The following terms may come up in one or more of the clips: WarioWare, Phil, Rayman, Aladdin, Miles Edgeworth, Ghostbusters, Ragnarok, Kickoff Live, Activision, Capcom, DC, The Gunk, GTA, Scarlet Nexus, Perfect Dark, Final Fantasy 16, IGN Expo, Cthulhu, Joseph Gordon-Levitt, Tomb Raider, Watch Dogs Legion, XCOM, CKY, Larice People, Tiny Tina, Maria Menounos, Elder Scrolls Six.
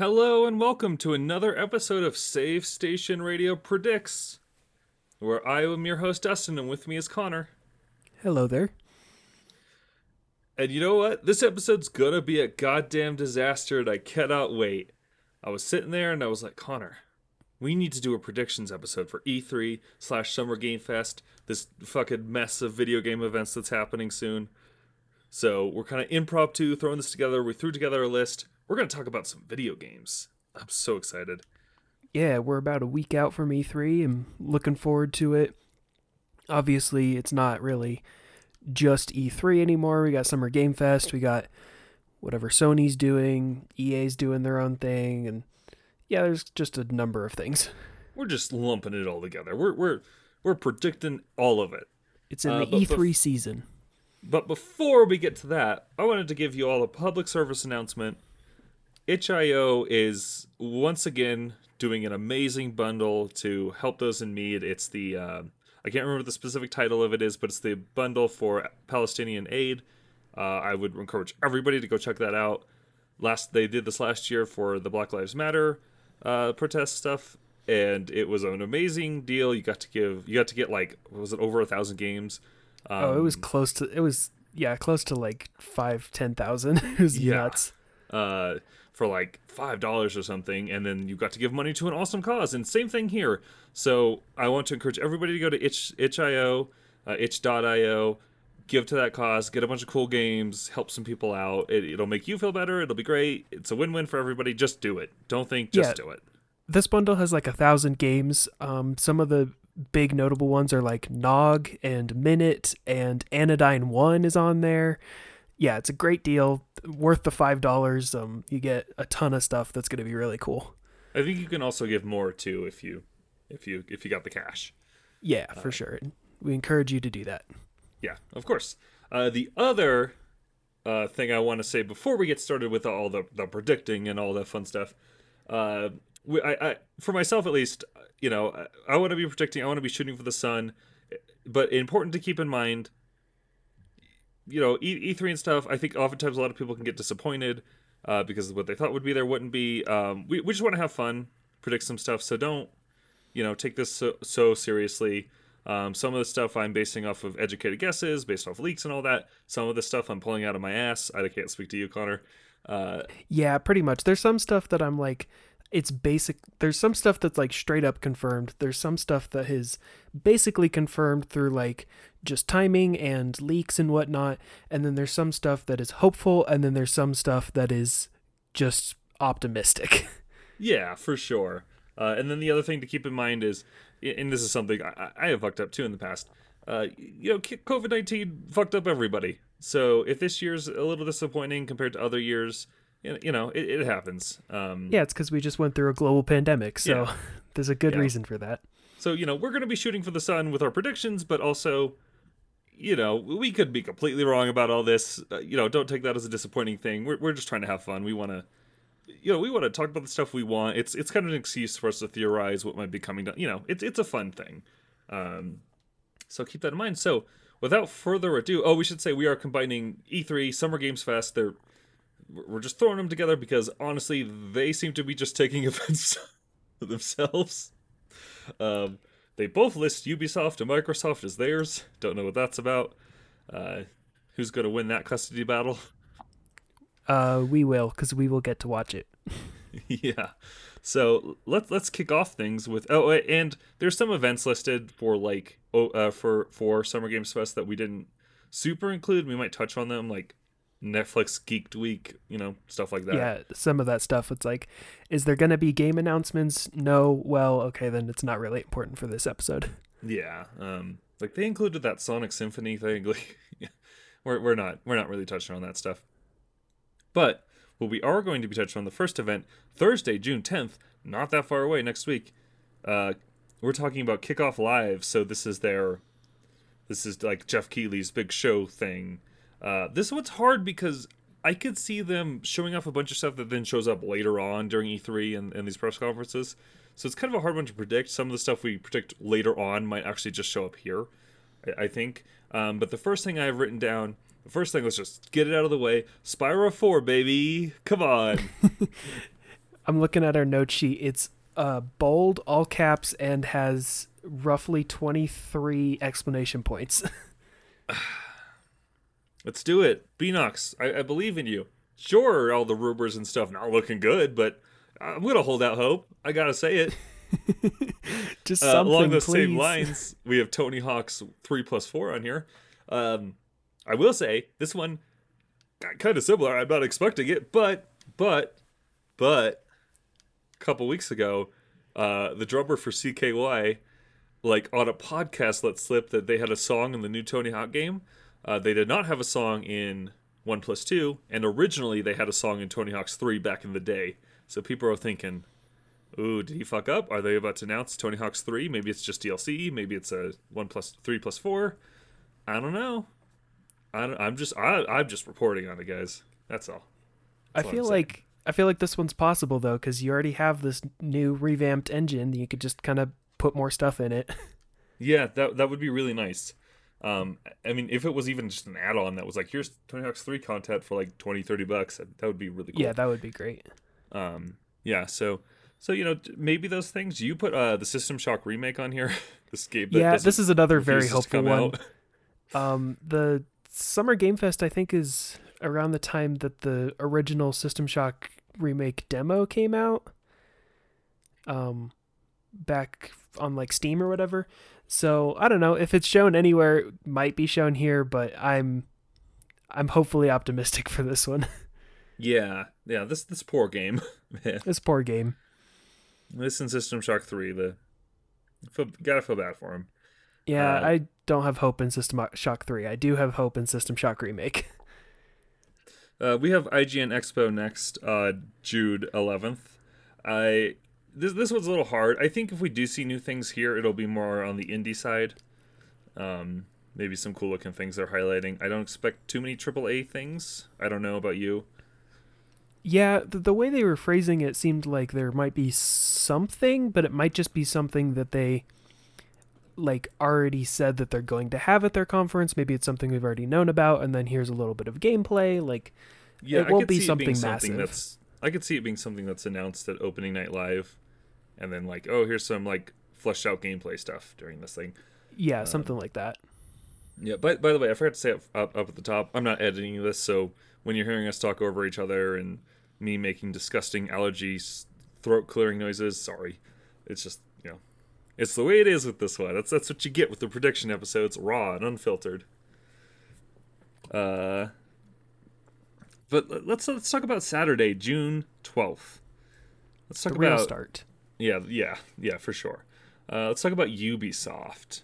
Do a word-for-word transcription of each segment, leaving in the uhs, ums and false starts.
Hello and welcome to another episode of Save Station Radio Predicts, where I am your host Dustin, and with me is Connor. Hello there. And you know what? This episode's gonna be a goddamn disaster, and I cannot wait. I was sitting there and I was like, Connor, we need to do a predictions episode for E three slash Summer Game Fest, this fucking mess of video game events that's happening soon. So we're kind of impromptu throwing this together. We threw together a list. We're going to talk about some video games. I'm so excited. Yeah, we're about a week out from E three. I'm looking forward to it. Obviously, it's not really just E three anymore. We got Summer Game Fest. We got whatever Sony's doing. E A's doing their own thing. And yeah, there's just a number of things. We're just lumping it all together. We're we're we're predicting all of it. It's in uh, the E three bef- season. But before we get to that, I wanted to give you all a public service announcement. Itch dot i o is once again doing an amazing bundle to help those in need. It's the, uh, I can't remember the specific title of it is, but it's the bundle for Palestinian aid. Uh, I would encourage everybody to go check that out. Last They did this last year for the Black Lives Matter uh, protest stuff, and it was an amazing deal. You got to give, you got to get like, what was it, over a thousand games? Um, oh, it was close to, it was, yeah, close to like five, ten thousand. It was yeah. nuts. Uh, for like five dollars or something, and then you got to give money to an awesome cause, and same thing here. So I want to encourage everybody to go to itch, itch.io, uh, itch dot i o, give to that cause, get a bunch of cool games, help some people out. It, it'll make you feel better. It'll be great. It's a win-win for everybody. Just do it. Don't think, just yeah, do it. This bundle has like a thousand games. Um, some of the big notable ones are like Nog and Minute, and Anodyne one is on there. Yeah, it's a great deal, worth the five dollars. Um, you get a ton of stuff that's going to be really cool. I think you can also give more too if you, if you, if you got the cash. Yeah, uh, for sure. We encourage you to do that. Yeah, of course. Uh, the other uh, thing I want to say before we get started with all the, the predicting and all that fun stuff, uh, we, I, I, for myself at least, you know, I, I want to be predicting. I want to be shooting for the sun, but important to keep in mind. You know, E three and stuff, I think oftentimes a lot of people can get disappointed uh, because what they thought would be there wouldn't be. Um, we, we just want to have fun, predict some stuff, so don't, you know, take this so, so seriously. Um, some of the stuff I'm basing off of educated guesses, based off leaks and all that. Some of the stuff I'm pulling out of my ass. I can't speak to you, Connor. Uh, yeah, pretty much. There's some stuff that I'm like, it's basic. There's some stuff that's like straight up confirmed. There's some stuff that is basically confirmed through like just timing and leaks and whatnot. And then there's some stuff that is hopeful. And then there's some stuff that is just optimistic. Yeah, for sure. Uh, and then the other thing to keep in mind is, and this is something I, I have fucked up too in the past, uh, you know, covid nineteen fucked up everybody. So if this year's a little disappointing compared to other years, you know, it, it happens. Um, yeah, it's because we just went through a global pandemic, so yeah. There's a good yeah. reason for that. So, you know, we're going to be shooting for the sun with our predictions, but also, you know, we could be completely wrong about all this. Uh, you know, don't take that as a disappointing thing. We're we're just trying to have fun. We want to, you know, we want to talk about the stuff we want. It's it's kind of an excuse for us to theorize what might be coming down. You know, it's it's a fun thing. Um, so keep that in mind. So, without further ado, oh, we should say we are combining E three, Summer Games Fest. They're We're just throwing them together because, honestly, they seem to be just taking offense to themselves. Um, they both list Ubisoft and Microsoft as theirs. Don't know what that's about. Uh, who's going to win that custody battle? Uh, we will, because we will get to watch it. Yeah. So let's let's kick off things with... Oh, and there's some events listed for like oh, uh, for, for Summer Games Fest that we didn't super include. We might touch on them, like Netflix Geeked Week, you know, stuff like that. Yeah, some of that stuff, it's like, is there going to be game announcements? No. Well, okay, then it's not really important for this episode. Yeah. Um, like they included that Sonic Symphony thing. Like, we're we're not we're not really touching on that stuff. But what we are going to be touching on the first event, Thursday, June tenth, not that far away, next week. Uh, we're talking about Kickoff Live. So this is their, this is like Jeff Keighley's big show thing. Uh, this one's hard because I could see them showing off a bunch of stuff that then shows up later on during E three and, and these press conferences. So it's kind of a hard one to predict. Some of the stuff we predict later on might actually just show up here, I, I think. Um, but the first thing I've written down, the first thing, let's just get it out of the way. Spyro four, baby. Come on. I'm looking at our note sheet. It's uh, bold, all caps, and has roughly twenty-three exclamation points. Let's do it. Beanox, I, I believe in you. Sure, all the rumors and stuff not looking good, but I'm going to hold out hope. I got to say it. Just uh, something, along those please. Same lines, we have Tony Hawk's three plus four on here. Um, I will say, this one got kind of similar. I'm not expecting it, but, but, but, a couple weeks ago, uh, the drummer for C K Y, like, on a podcast let slip that they had a song in the new Tony Hawk game. Uh, they did not have a song in one plus two, and originally they had a song in Tony Hawk's three back in the day. So people are thinking, ooh, did he fuck up? Are they about to announce Tony Hawk's three? Maybe it's just D L C. Maybe it's a one plus three plus four. I don't know. I don't, I'm just I, I'm just reporting on it, guys. That's all. That's I feel like I feel like this one's possible, though, because you already have this new revamped engine. You could just kind of put more stuff in it. Yeah, that that would be really nice. Um, I mean, if it was even just an add-on that was like, here's Tony Hawk's three content for like twenty, thirty bucks, that would be really cool. Yeah, that would be great. Um, yeah, so... So, you know, maybe those things. You put uh, the System Shock remake on here. This game that yeah, this is another very hopeful one. Um, the Summer Game Fest, I think, is around the time that the original System Shock remake demo came out. Um, back on, like, Steam or whatever. So, I don't know. If it's shown anywhere, it might be shown here, but I'm I'm hopefully optimistic for this one. yeah, yeah, this, this poor game. This poor game. This and System Shock three, the feel, gotta feel bad for him. Yeah, uh, I don't have hope in System Shock three. I do have hope in System Shock Remake. Uh, we have I G N Expo next, uh, June eleventh. I this this one's a little hard. I think if we do see new things here, it'll be more on the indie side. Um, maybe some cool looking things they're highlighting. I don't expect too many triple A things. I don't know about you. Yeah, the, the way they were phrasing it seemed like there might be something, but it might just be something that they like already said that they're going to have at their conference. Maybe it's something we've already known about, and then here's a little bit of gameplay. Like, yeah, it won't be something massive. That's, I could see it being something that's announced at Opening Night Live, and then like, oh, here's some like fleshed out gameplay stuff during this thing. Yeah, um, something like that. Yeah, but by the way, I forgot to say up, up, up at the top, I'm not editing this, so when you're hearing us talk over each other and me making disgusting allergy throat clearing noises, sorry. It's just, you know, it's the way it is with this one. That's that's what you get with the prediction episodes, raw and unfiltered. Uh, but let's let's talk about Saturday, June twelfth. Let's talk the real about start. Yeah, yeah, yeah, for sure. Uh, let's talk about Ubisoft.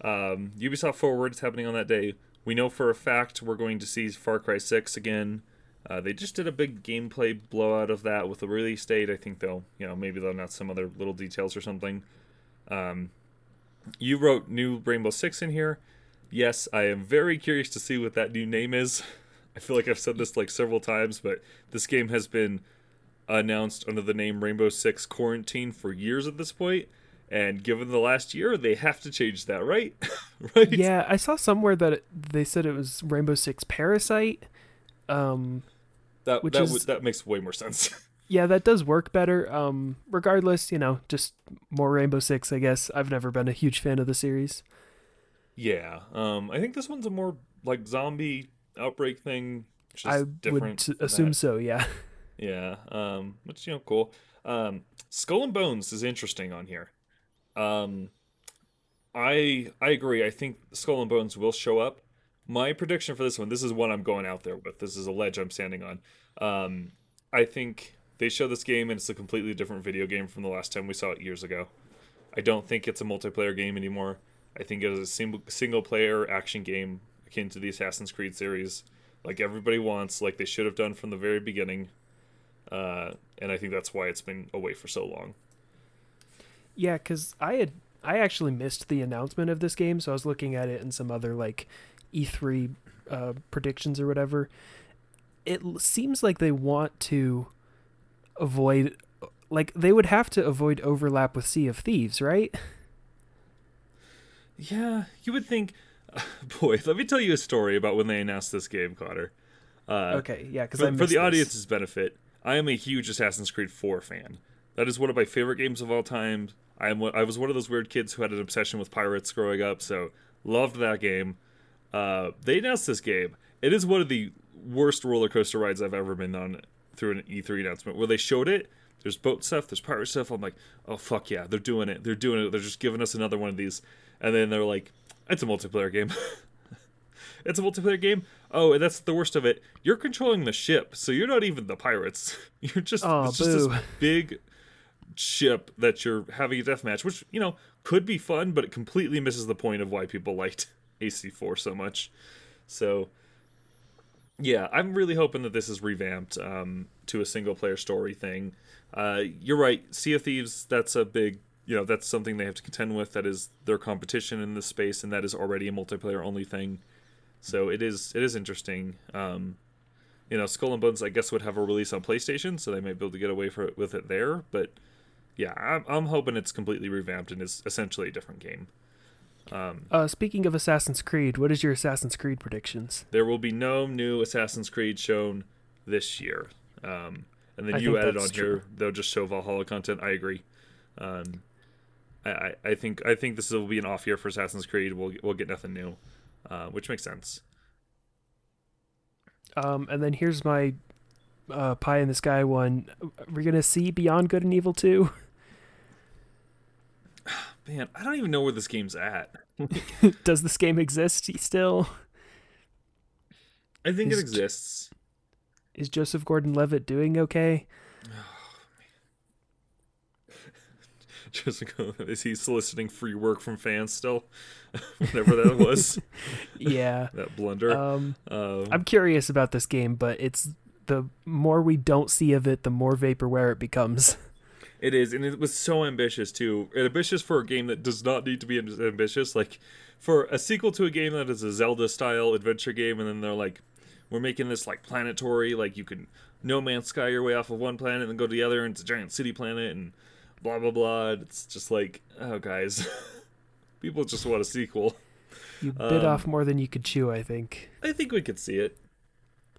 Um, Ubisoft Forward is happening on that day. We know for a fact we're going to see Far Cry six again. Uh, they just did a big gameplay blowout of that with the release date. I think they'll, you know, maybe they'll announce some other little details or something. Um, you wrote New Rainbow Six in here. Yes, I am very curious to see what that new name is. I feel like I've said this like several times, but this game has been announced under the name Rainbow Six Quarantine for years at this point. And given the last year, they have to change that, right? Right? Yeah, I saw somewhere that it, they said it was Rainbow Six Parasite. Um, that which that, is, that makes way more sense. Yeah, that does work better. Um, regardless, you know, just more Rainbow Six, I guess. I've never been a huge fan of the series. Yeah, um, I think this one's a more like zombie outbreak thing. Which is I different would assume that. So, yeah. Yeah, um, which, you know, cool. Um, Skull and Bones is interesting on here. Um, I I agree. I think Skull and Bones will show up. My prediction for this one, this is one I'm going out there with. This is a ledge I'm standing on. Um, I think they show this game and it's a completely different video game from the last time we saw it years ago. I don't think it's a multiplayer game anymore. I think it is a single single player action game akin to the Assassin's Creed series, like everybody wants, like they should have done from the very beginning. Uh, and I think that's why it's been away for so long. Yeah, because I had I actually missed the announcement of this game, so I was looking at it in some other like E three uh, predictions or whatever. It seems like they want to avoid, like they would have to avoid overlap with Sea of Thieves, right? Yeah, you would think. Uh, boy, let me tell you a story about when they announced this game, Connor. Uh, okay, yeah, because for, I missed for the this. Audience's benefit, I am a huge Assassin's Creed four fan. That is one of my favorite games of all time. I am. I was one of those weird kids who had an obsession with pirates growing up, so loved that game. Uh, they announced this game. It is one of the worst roller coaster rides I've ever been on through an E three announcement, where they showed it. There's boat stuff, there's pirate stuff. I'm like, oh, fuck yeah, they're doing it. They're doing it. They're just giving us another one of these. And then they're like, it's a multiplayer game. It's a multiplayer game? Oh, and that's the worst of it. You're controlling the ship, so you're not even the pirates. You're just, oh, it's just this big ship that you're having a deathmatch, which, you know, could be fun, but it completely misses the point of why people liked A C four so much. So, yeah, I'm really hoping that this is revamped um, to a single-player story thing. Uh, you're right, Sea of Thieves, that's a big, you know, that's something they have to contend with. That is their competition in this space, and that is already a multiplayer-only thing. So it is it is interesting. Um, you know, Skull and Bones, I guess, would have a release on PlayStation, so they might be able to get away for it, with it there. But, yeah, I'm, I'm hoping it's completely revamped and is essentially a different game. Um, uh, speaking of Assassin's Creed, what is your Assassin's Creed predictions? There will be no new Assassin's Creed shown this year. Um, and then I you added on true. Here, they'll just show Valhalla content. I agree. Um, I, I think I think this will be an off year for Assassin's Creed. We'll we'll get nothing new. Uh, which makes sense. Um, and then here's my uh, pie in the sky one. We're gonna see Beyond Good and Evil two. Man, I don't even know where this game's at. Does this game exist still? I think is, it exists. Is Joseph Gordon-Levitt doing okay? Oh, man. Joseph Gordon-Levitt, is he soliciting free work from fans still? Whatever that was. Yeah. That blunder. Um, um, I'm curious about this game, but it's the more we don't see of it, the more vaporware it becomes. It is, and it was so ambitious, too. Ambitious for a game that does not need to be ambitious. Like, for a sequel to a game that is a Zelda-style adventure game, and then they're like, we're making this, like, planetory, like, you can No Man's Sky your way off of one planet and then go to the other, and it's a giant city planet, and blah, blah, blah. It's just like, oh, guys. People just want a sequel. You bit um, off more than you could chew, I think. I think we could see it.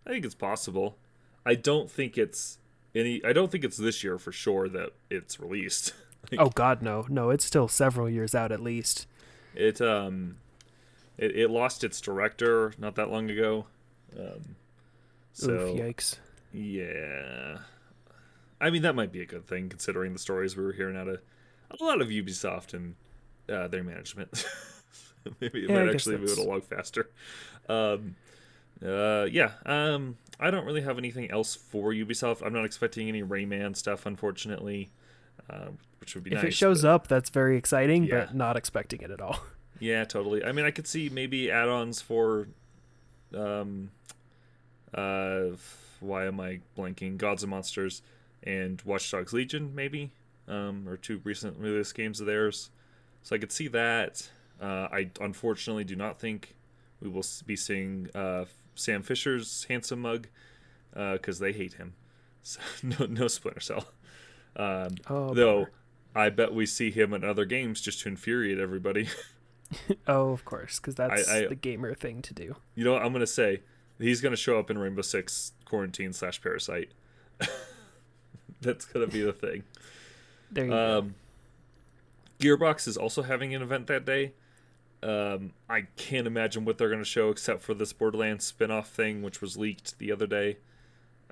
I think it's possible. I don't think it's... Any, I don't think it's this year for sure that it's released. Like, oh God, no, no, it's still several years out at least. It um, it, it lost its director not that long ago. Um, so Oof, yikes. Yeah, I mean that might be a good thing considering the stories we were hearing out of a lot of Ubisoft and uh, their management. Maybe it yeah, might actually move it along faster. Um, uh, yeah. Um. I don't really have anything else for Ubisoft. I'm not expecting any Rayman stuff, unfortunately, uh, which would be if nice. If it shows but... up, that's very exciting, yeah. But not expecting it at all. Yeah, totally. I mean, I could see maybe add-ons for, um, uh, why am I blanking? Gods and Monsters and Watch Dogs Legion, maybe, um, or two recent release games of theirs. So I could see that. Uh, I unfortunately do not think we will be seeing... Uh, Sam Fisher's handsome mug, because uh, they hate him. So, no, no Splinter Cell. Um, oh, though, better. I bet we see him in other games just to infuriate everybody. Oh, of course, because that's I, I, the gamer thing to do. You know what I'm gonna say? He's gonna show up in Rainbow Six Quarantine slash Parasite. That's gonna be the thing. There you um, go. Gearbox is also having an event that day. Um, I can't imagine what they're going to show except for this Borderlands spin-off thing, which was leaked the other day.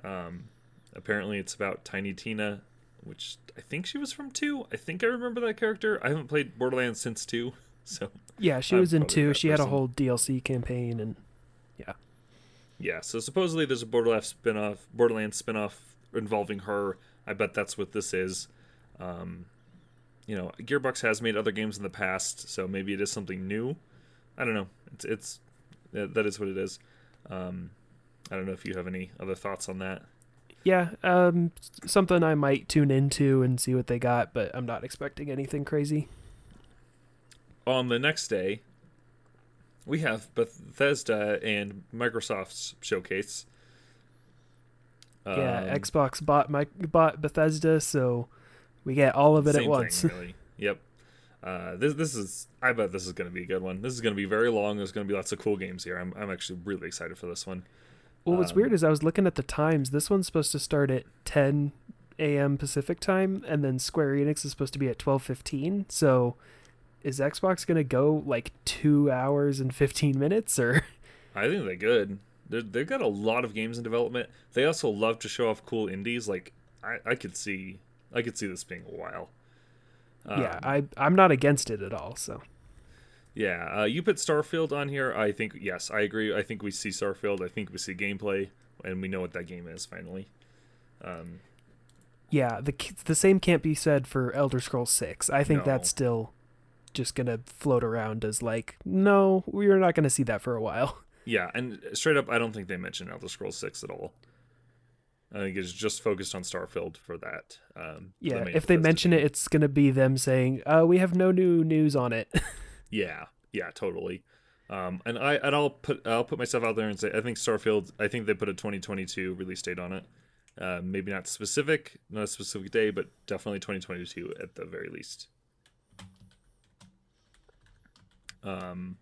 Um, apparently it's about Tiny Tina, which I think she was from two. I think I remember that character. I haven't played Borderlands since two. So yeah, she I'm was in two. She person. had a whole D L C campaign and yeah. Yeah, so supposedly there's a Borderlands spin-off, Borderlands spin-off involving her. I bet that's what this is. Um... You know, Gearbox has made other games in the past, so maybe it is something new. I don't know. It's it's that is what it is. Um, I don't know if you have any other thoughts on that. Yeah, um, something I might tune into and see what they got, but I'm not expecting anything crazy. On the next day, we have Bethesda and Microsoft's showcase. Yeah, um, Xbox bought my bought Bethesda, so. We get all of it Same at once. Thing, really. Yep. Uh, this this is. I bet this is going to be a good one. This is going to be very long. There's going to be lots of cool games here. I'm I'm actually really excited for this one. Well, what's um, weird is I was looking at the times. This one's supposed to start at ten a.m. Pacific time, and then Square Enix is supposed to be at twelve fifteen. So is Xbox going to go like two hours and fifteen minutes? Or I think they could. They're, they've got a lot of games in development. They also love to show off cool indies. Like I, I could see, I could see this being a while. Um, yeah, I, I'm not against it at all. So, yeah, uh, you put Starfield on here. I think yes, I agree. I think we see Starfield. I think we see gameplay, and we know what that game is finally. Um, yeah, the the same can't be said for Elder Scrolls six. I think no. that's still just gonna float around as like, no, we're not gonna see that for a while. Yeah, and straight up, I don't think they mentioned Elder Scrolls six at all. I think it's just focused on Starfield for that. Um, yeah, if they mention it, it's going to be them saying, uh, we have no new news on it. yeah, yeah, totally. Um, and I, and I'll put, I'll put myself out there and say, I think Starfield, I think they put a twenty twenty-two release date on it. Uh, maybe not specific, not a specific day, but definitely twenty twenty-two at the very least. Um...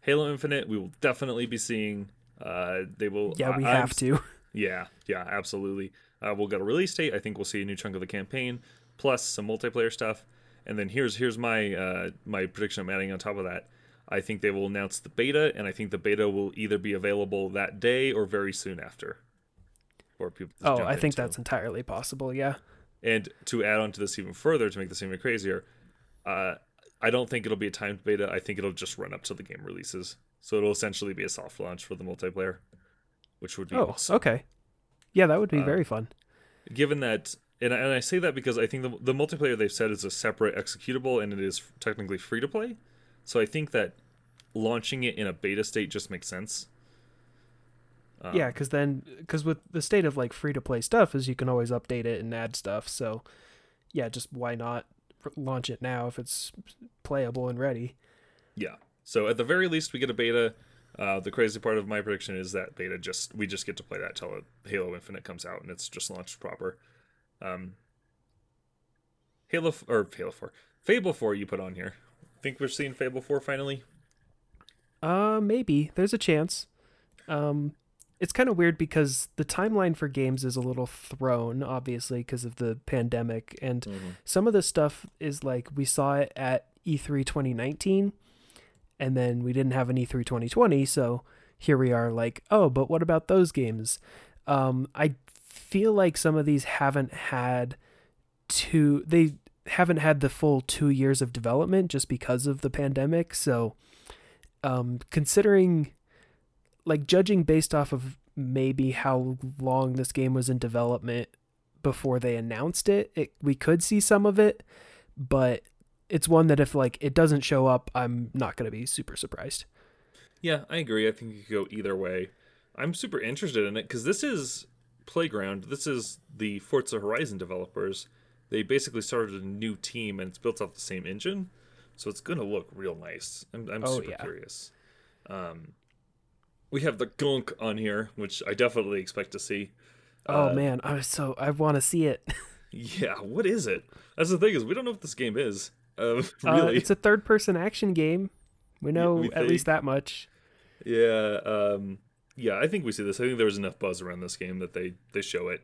Halo Infinite, we will definitely be seeing. Uh, they will. Yeah, we I, have to. Yeah, yeah, absolutely. Uh, we'll get a release date. I think we'll see a new chunk of the campaign, plus some multiplayer stuff. And then here's here's my uh, my prediction. I'm adding on top of that. I think they will announce the beta, and I think the beta will either be available that day or very soon after. Or people. Oh, I think into. that's entirely possible. Yeah. And to add on to this even further, to make this even crazier. Uh, I don't think it'll be a timed beta. I think it'll just run up till the game releases. So it'll essentially be a soft launch for the multiplayer, which would be Oh, awesome. Okay. Yeah, that would be uh, very fun. Given that, and I, and I say that because I think the, the multiplayer they've said is a separate executable and it is technically free to play. So I think that launching it in a beta state just makes sense. Um, yeah, because then, because with the state of like free to play stuff is you can always update it and add stuff. So yeah, just why not launch it now if it's playable and ready. Yeah. So at the very least, we get a beta. Uh, the crazy part of my prediction is that beta just we just get to play that till Halo Infinite comes out and it's just launched proper. Um, Halo or Halo four, Fable four you put on here. Think we're seeing Fable four finally? Uh, maybe there's a chance. Um, it's kind of weird because the timeline for games is a little thrown, obviously, because of the pandemic. And mm-hmm. some of this stuff is like we saw it at E three twenty nineteen, and then we didn't have an E three twenty twenty. So here we are like, oh, but what about those games? Um, I feel like some of these haven't had two, they haven't had the full two years of development just because of the pandemic. So um, considering... like judging based off of maybe how long this game was in development before they announced it, it we could see some of it, but it's one that if like it doesn't show up, I'm not going to be super surprised. Yeah, I agree. I think you could go either way. I'm super interested in it because this is Playground. This is the Forza Horizon developers. They basically started a new team and it's built off the same engine. So it's going to look real nice. I'm, I'm oh, super yeah. curious. Um, We have the gunk on here, which I definitely expect to see. Oh uh, man, I so I want to see it. yeah, what is it? That's the thing is we don't know what this game is. Uh, really, uh, it's a third-person action game. We know we, we at think. least that much. Yeah, um, yeah, I think we see this. I think there was enough buzz around this game that they they show it.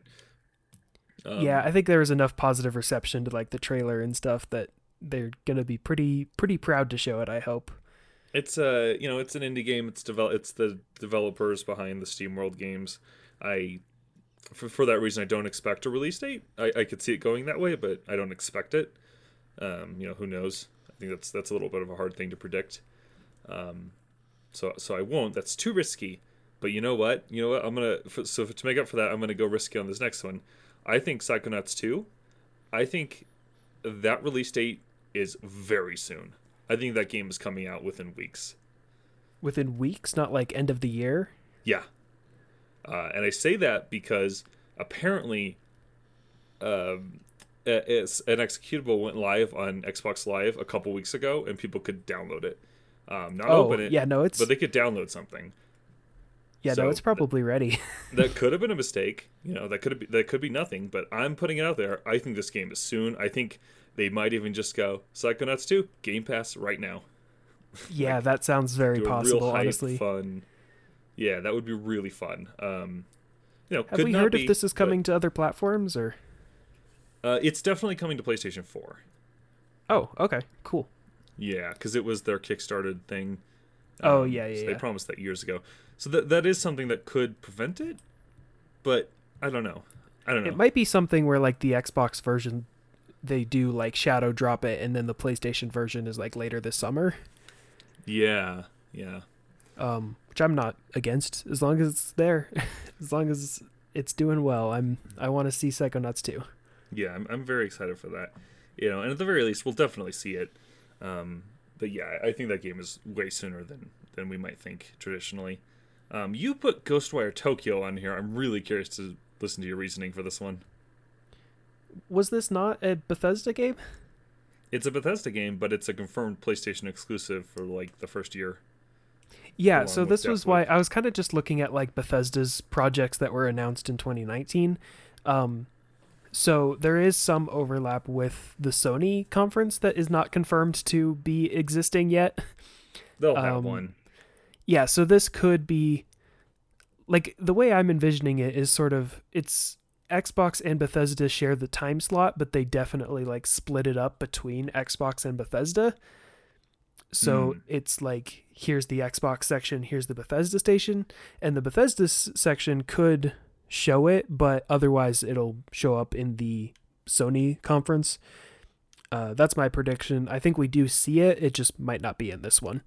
Um, yeah, I think there was enough positive reception to like the trailer and stuff that they're gonna be pretty pretty proud to show it. I hope. It's a, uh, you know, it's an indie game. It's develop. It's the developers behind the SteamWorld games. I, for, for that reason, I don't expect a release date. I, I could see it going that way, but I don't expect it. Um, you know, who knows? I think that's that's a little bit of a hard thing to predict. Um, so so I won't. That's too risky. But you know what? You know what? I'm gonna for, so to make up for that, I'm gonna go risky on this next one. I think Psychonauts two. I think that release date is very soon. I think that game is coming out within weeks. Within weeks? Not like end of the year? Yeah. Uh, and I say that because apparently um, it's an executable went live on Xbox Live a couple weeks ago, and people could download it. Um, not oh, open it, yeah, no, it's... but they could download something. Yeah, so no, it's probably that, ready. that could have been a mistake. You know, that could have been, that could be nothing, but I'm putting it out there. I think this game is soon. I think... They might even just go, Psychonauts two, Game Pass right now. Yeah, like, that sounds very possible, honestly. Real hype, fun Yeah, that would be really fun. Um, you know, have could we not heard be, if this is coming but, to other platforms or? Uh, it's definitely coming to PlayStation four. Oh, okay, cool. Yeah, because it was their Kickstarter thing. Um, oh yeah, yeah. So they yeah. promised that years ago. So that that is something that could prevent it, but I don't know. I don't know. It might be something where like the Xbox version, they do like shadow drop it, and then the PlayStation version is like later this summer. Yeah, yeah. Um, which I'm not against, as long as it's there, as long as it's doing well. I'm I want to see Psychonauts two. Yeah, I'm I'm very excited for that. You know, and at the very least, we'll definitely see it. Um, but yeah, I think that game is way sooner than than we might think traditionally. Um, you put Ghostwire Tokyo on here. I'm really curious to listen to your reasoning for this one. Was this not a Bethesda game? It's a Bethesda game, but it's a confirmed PlayStation exclusive for like the first year. Yeah, so this was why I was kind of just looking at like Bethesda's projects that were announced in twenty nineteen. Um, so there is some overlap with the Sony conference that is not confirmed to be existing yet. They'll um, have one. Yeah, so this could be like the way I'm envisioning it is sort of it's Xbox and Bethesda share the time slot, but they definitely like split it up between Xbox and Bethesda. So mm. it's like, here's the Xbox section, here's the Bethesda station, and the Bethesda s- section could show it, but otherwise it'll show up in the Sony conference. Uh, that's my prediction. I think we do see it. It just might not be in this one.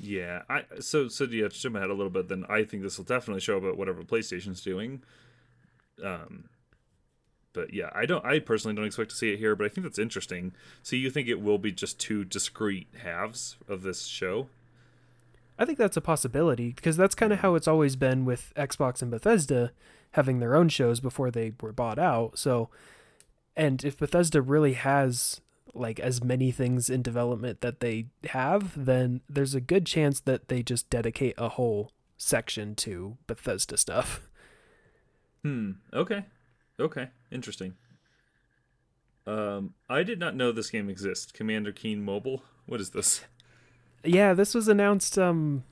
Yeah, I so so yeah, just jump ahead a little bit. Then I think this will definitely show up at whatever PlayStation's doing. Um, but yeah, I don't. I personally don't expect to see it here, but I think that's interesting. So you think it will be just two discrete halves of this show? I think that's a possibility because that's kind of how it's always been with Xbox and Bethesda having their own shows before they were bought out. So, and if Bethesda really has like as many things in development that they have, then there's a good chance that they just dedicate a whole section to Bethesda stuff. Hmm. Okay. Okay. Interesting. Um, I did not know this game exists. Commander Keen Mobile. What is this? Yeah, this was announced um,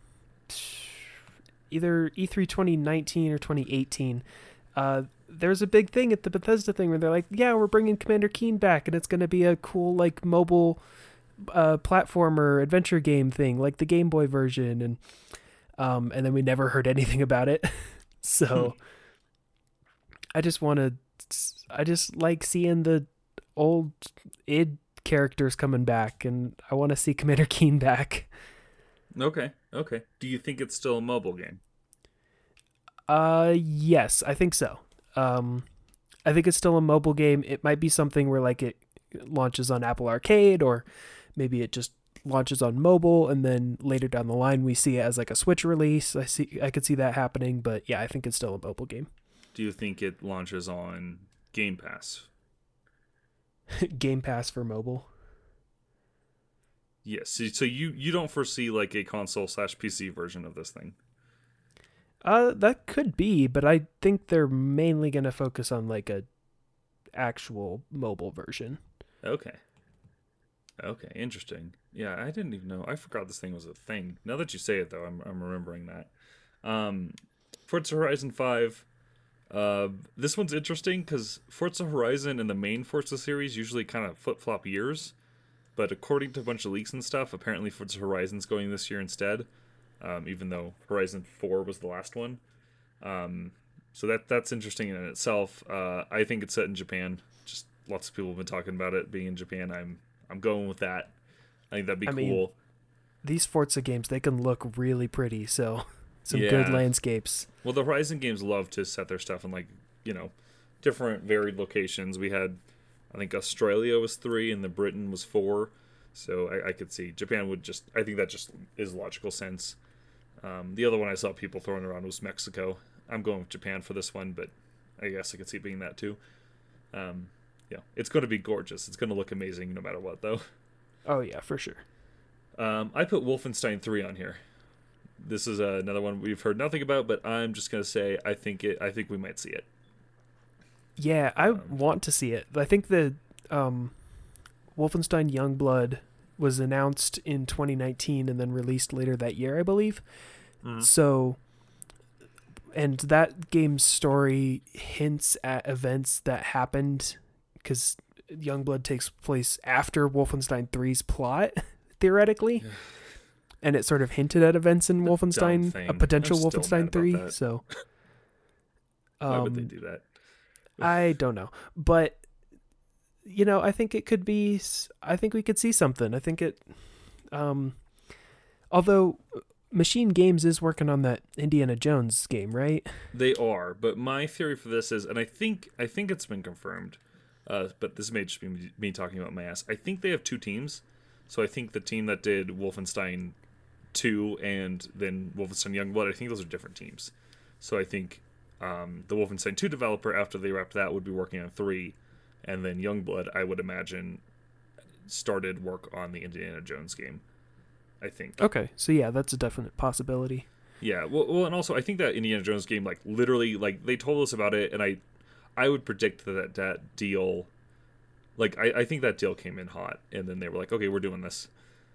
either E three twenty nineteen or twenty eighteen. Uh, there's a big thing at the Bethesda thing where they're like, yeah, we're bringing Commander Keen back, and it's going to be a cool like mobile uh, platformer adventure game thing, like the Game Boy version. And um, and then we never heard anything about it. So I just want to, I just like seeing the old id characters coming back, and I want to see Commander Keen back. Okay. Okay. Do you think it's still a mobile game? Uh, yes, I think so. Um, I think it's still a mobile game. It might be something where like it launches on Apple Arcade, or maybe it just launches on mobile, and then later down the line we see it as like a Switch release. I see, I could see that happening, but yeah, I think it's still a mobile game. Do you think it launches on Game Pass? Game Pass for mobile. Yes. So you, you don't foresee like a console slash P C version of this thing? Uh, that could be, but I think they're mainly going to focus on like a actual mobile version. Okay. Okay. Interesting. Yeah. I didn't even know. I forgot this thing was a thing. Now that you say it though, I'm, I'm remembering that. Um, Forza Horizon five. Uh, this one's interesting because Forza Horizon and the main Forza series usually kind of flip-flop years, but according to a bunch of leaks and stuff, apparently Forza Horizon's going this year instead, um, even though Horizon four was the last one. Um, so that that's interesting in itself. Uh, I think it's set in Japan. Just lots of people have been talking about it being in Japan. I'm I'm going with that. I think that'd be I cool. Mean, these Forza games, they can look really pretty, so... Some yeah. good landscapes. Well, the Horizon games love to set their stuff in, like, you know, different varied locations. We had, I think, Australia was three and the Britain was four. So I, I could see Japan would just, I think that just is logical sense. Um, the other one I saw people throwing around was Mexico. I'm going with Japan for this one, but I guess I could see it being that too. Um, yeah, it's going to be gorgeous. It's going to look amazing no matter what, though. Oh, yeah, for sure. Um, I put Wolfenstein three on here. This is uh, another one we've heard nothing about, but I'm just gonna say I think it. I think we might see it. Yeah, I um, want to see it. I think the um, Wolfenstein Youngblood was announced in twenty nineteen and then released later that year, I believe. Mm-hmm. So and that game's story hints at events that happened, because Youngblood takes place after Wolfenstein three's plot, theoretically. Yeah. And it sort of hinted at events in a Wolfenstein, a potential Wolfenstein three. So, um, why would they do that? I don't know, but you know, I think it could be. I think we could see something. I think it. Um, although Machine Games is working on that Indiana Jones game, right? They are, but my theory for this is, and I think I think it's been confirmed. Uh, but this may just be me talking about my ass. I think they have two teams. So I think the team that did Wolfenstein two and then Wolfenstein Youngblood, I think those are different teams. So I think um, the Wolfenstein two developer, after they wrapped that, would be working on three. And then Youngblood, I would imagine, started work on the Indiana Jones game, I think. Okay, so yeah, that's a definite possibility. Yeah, well, well, and also I think that Indiana Jones game, like, literally, like, they told us about it, and I I would predict that that deal... Like, I, I think that deal came in hot, and then they were like, okay, we're doing this.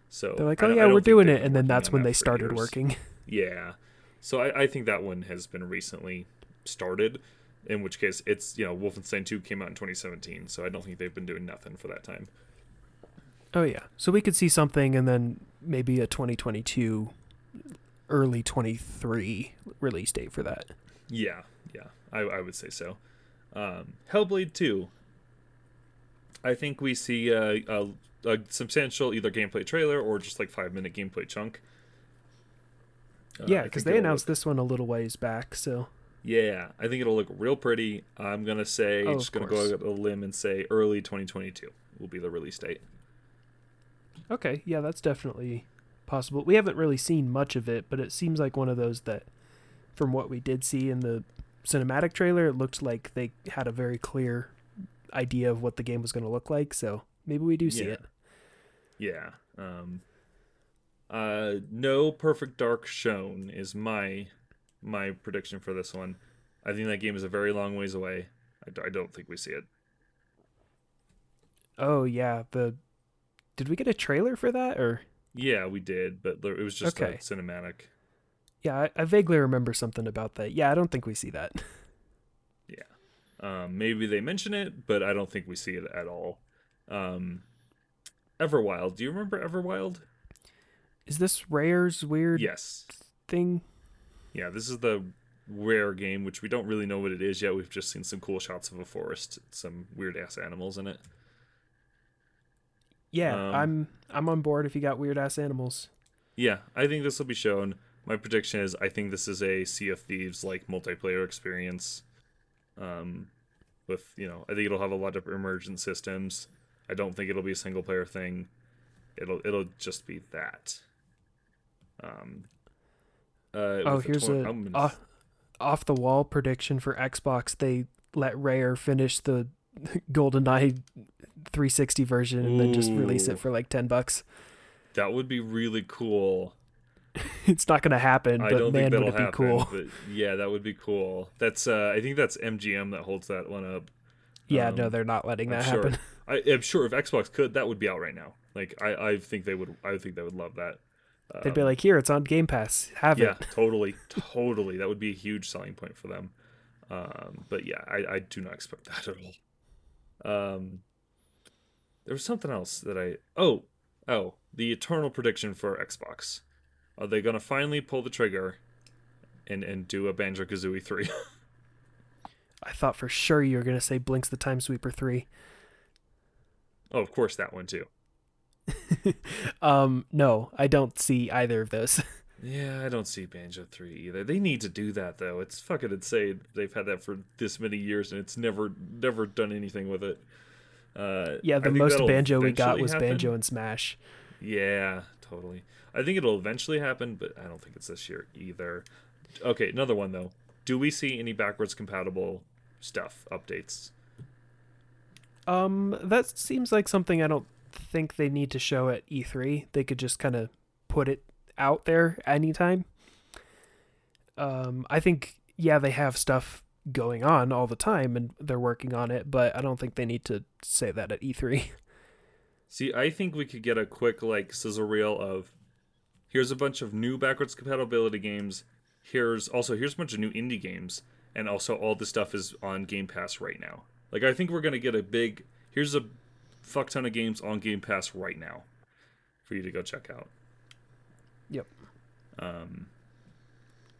So they're like, oh, I, yeah, I we're doing it, and then that's when that they started years. working. Yeah. So I, I think that one has been recently started, in which case it's, you know, Wolfenstein two came out in twenty seventeen, so I don't think they've been doing nothing for that time. Oh, yeah. So we could see something, and then maybe a twenty twenty-two, early twenty-three release date for that. Yeah, yeah. I, I would say so. Um, Hellblade two. I think we see a, a, a substantial either gameplay trailer or just like five minute gameplay chunk. Uh, yeah, because they announced look, this one a little ways back, so. Yeah, I think it'll look real pretty. I'm gonna say oh, just gonna course. go out on a limb and say early twenty twenty-two will be the release date. Okay, yeah, that's definitely possible. We haven't really seen much of it, but it seems like one of those that, from what we did see in the cinematic trailer, it looked like they had a very clear idea of what the game was going to look like, so maybe we do see yeah. it. Yeah. Um, uh, no Perfect Dark shown is my my prediction for this one. I think that game is a very long ways away. I, I don't think we see it. Oh yeah, the did we get a trailer for that or? Yeah, we did, but it was just okay. a cinematic. Yeah, I, I vaguely remember something about that. Yeah, I don't think we see that. Um, maybe they mention it, but I don't think we see it at all. Um, Everwild. Do you remember Everwild? Is this Rare's weird yes. thing? Yeah, this is the Rare game, which we don't really know what it is yet. We've just seen some cool shots of a forest, some weird-ass animals in it. Yeah, um, I'm I'm on board if you got weird-ass animals. Yeah, I think this will be shown. My prediction is I think this is a Sea of Thieves-like multiplayer experience. Um, with, you know, I think it'll have a lot of emergent systems. I don't think it'll be a single player thing. It'll, it'll just be that. Um, uh, oh, here's a, tw- a gonna... off, off the wall prediction for Xbox. They let Rare finish the GoldenEye three sixty version and Ooh, then just release it for like ten bucks. That would be really cool. It's not gonna happen, I but don't man, think would it be happen, cool? Yeah, that would be cool. That's uh, I think that's M G M that holds that one up. Yeah, um, no, they're not letting that I'm happen. Sure. I, I'm sure if Xbox could, that would be out right now. Like, I, I think they would. I think they would love that. Um, They'd be like, "Here, it's on Game Pass. Have yeah, it." Yeah, totally, totally. That would be a huge selling point for them. Um, but yeah, I, I do not expect that at all. Um, there was something else that I. Oh, oh, the eternal prediction for Xbox. Are they going to finally pull the trigger and, and do a Banjo-Kazooie three? I thought for sure you were going to say Blink's the Time Sweeper three. Oh, of course, that one too. um, no, I don't see either of those. Yeah, I don't see Banjo three either. They need to do that, though. It's fucking insane. They've had that for this many years, and it's never never done anything with it. Uh, yeah, the most Banjo we got was happen. Banjo and Smash. Yeah, totally. I think it'll eventually happen, but I don't think it's this year either. Okay, another one, though. Do we see any backwards compatible stuff, updates? Um, that seems like something I don't think they need to show at E three. They could just kind of put it out there anytime. Um, I think, yeah, they have stuff going on all the time, and they're working on it, but I don't think they need to say that at E three. See, I think we could get a quick, like, sizzle reel of... Here's a bunch of new backwards compatibility games. here's also here's a bunch of new indie games, and also all this stuff is on Game Pass right now. Like, I think we're going to get a big, here's a fuck ton of games on Game Pass right now for you to go check out. Yep. Um.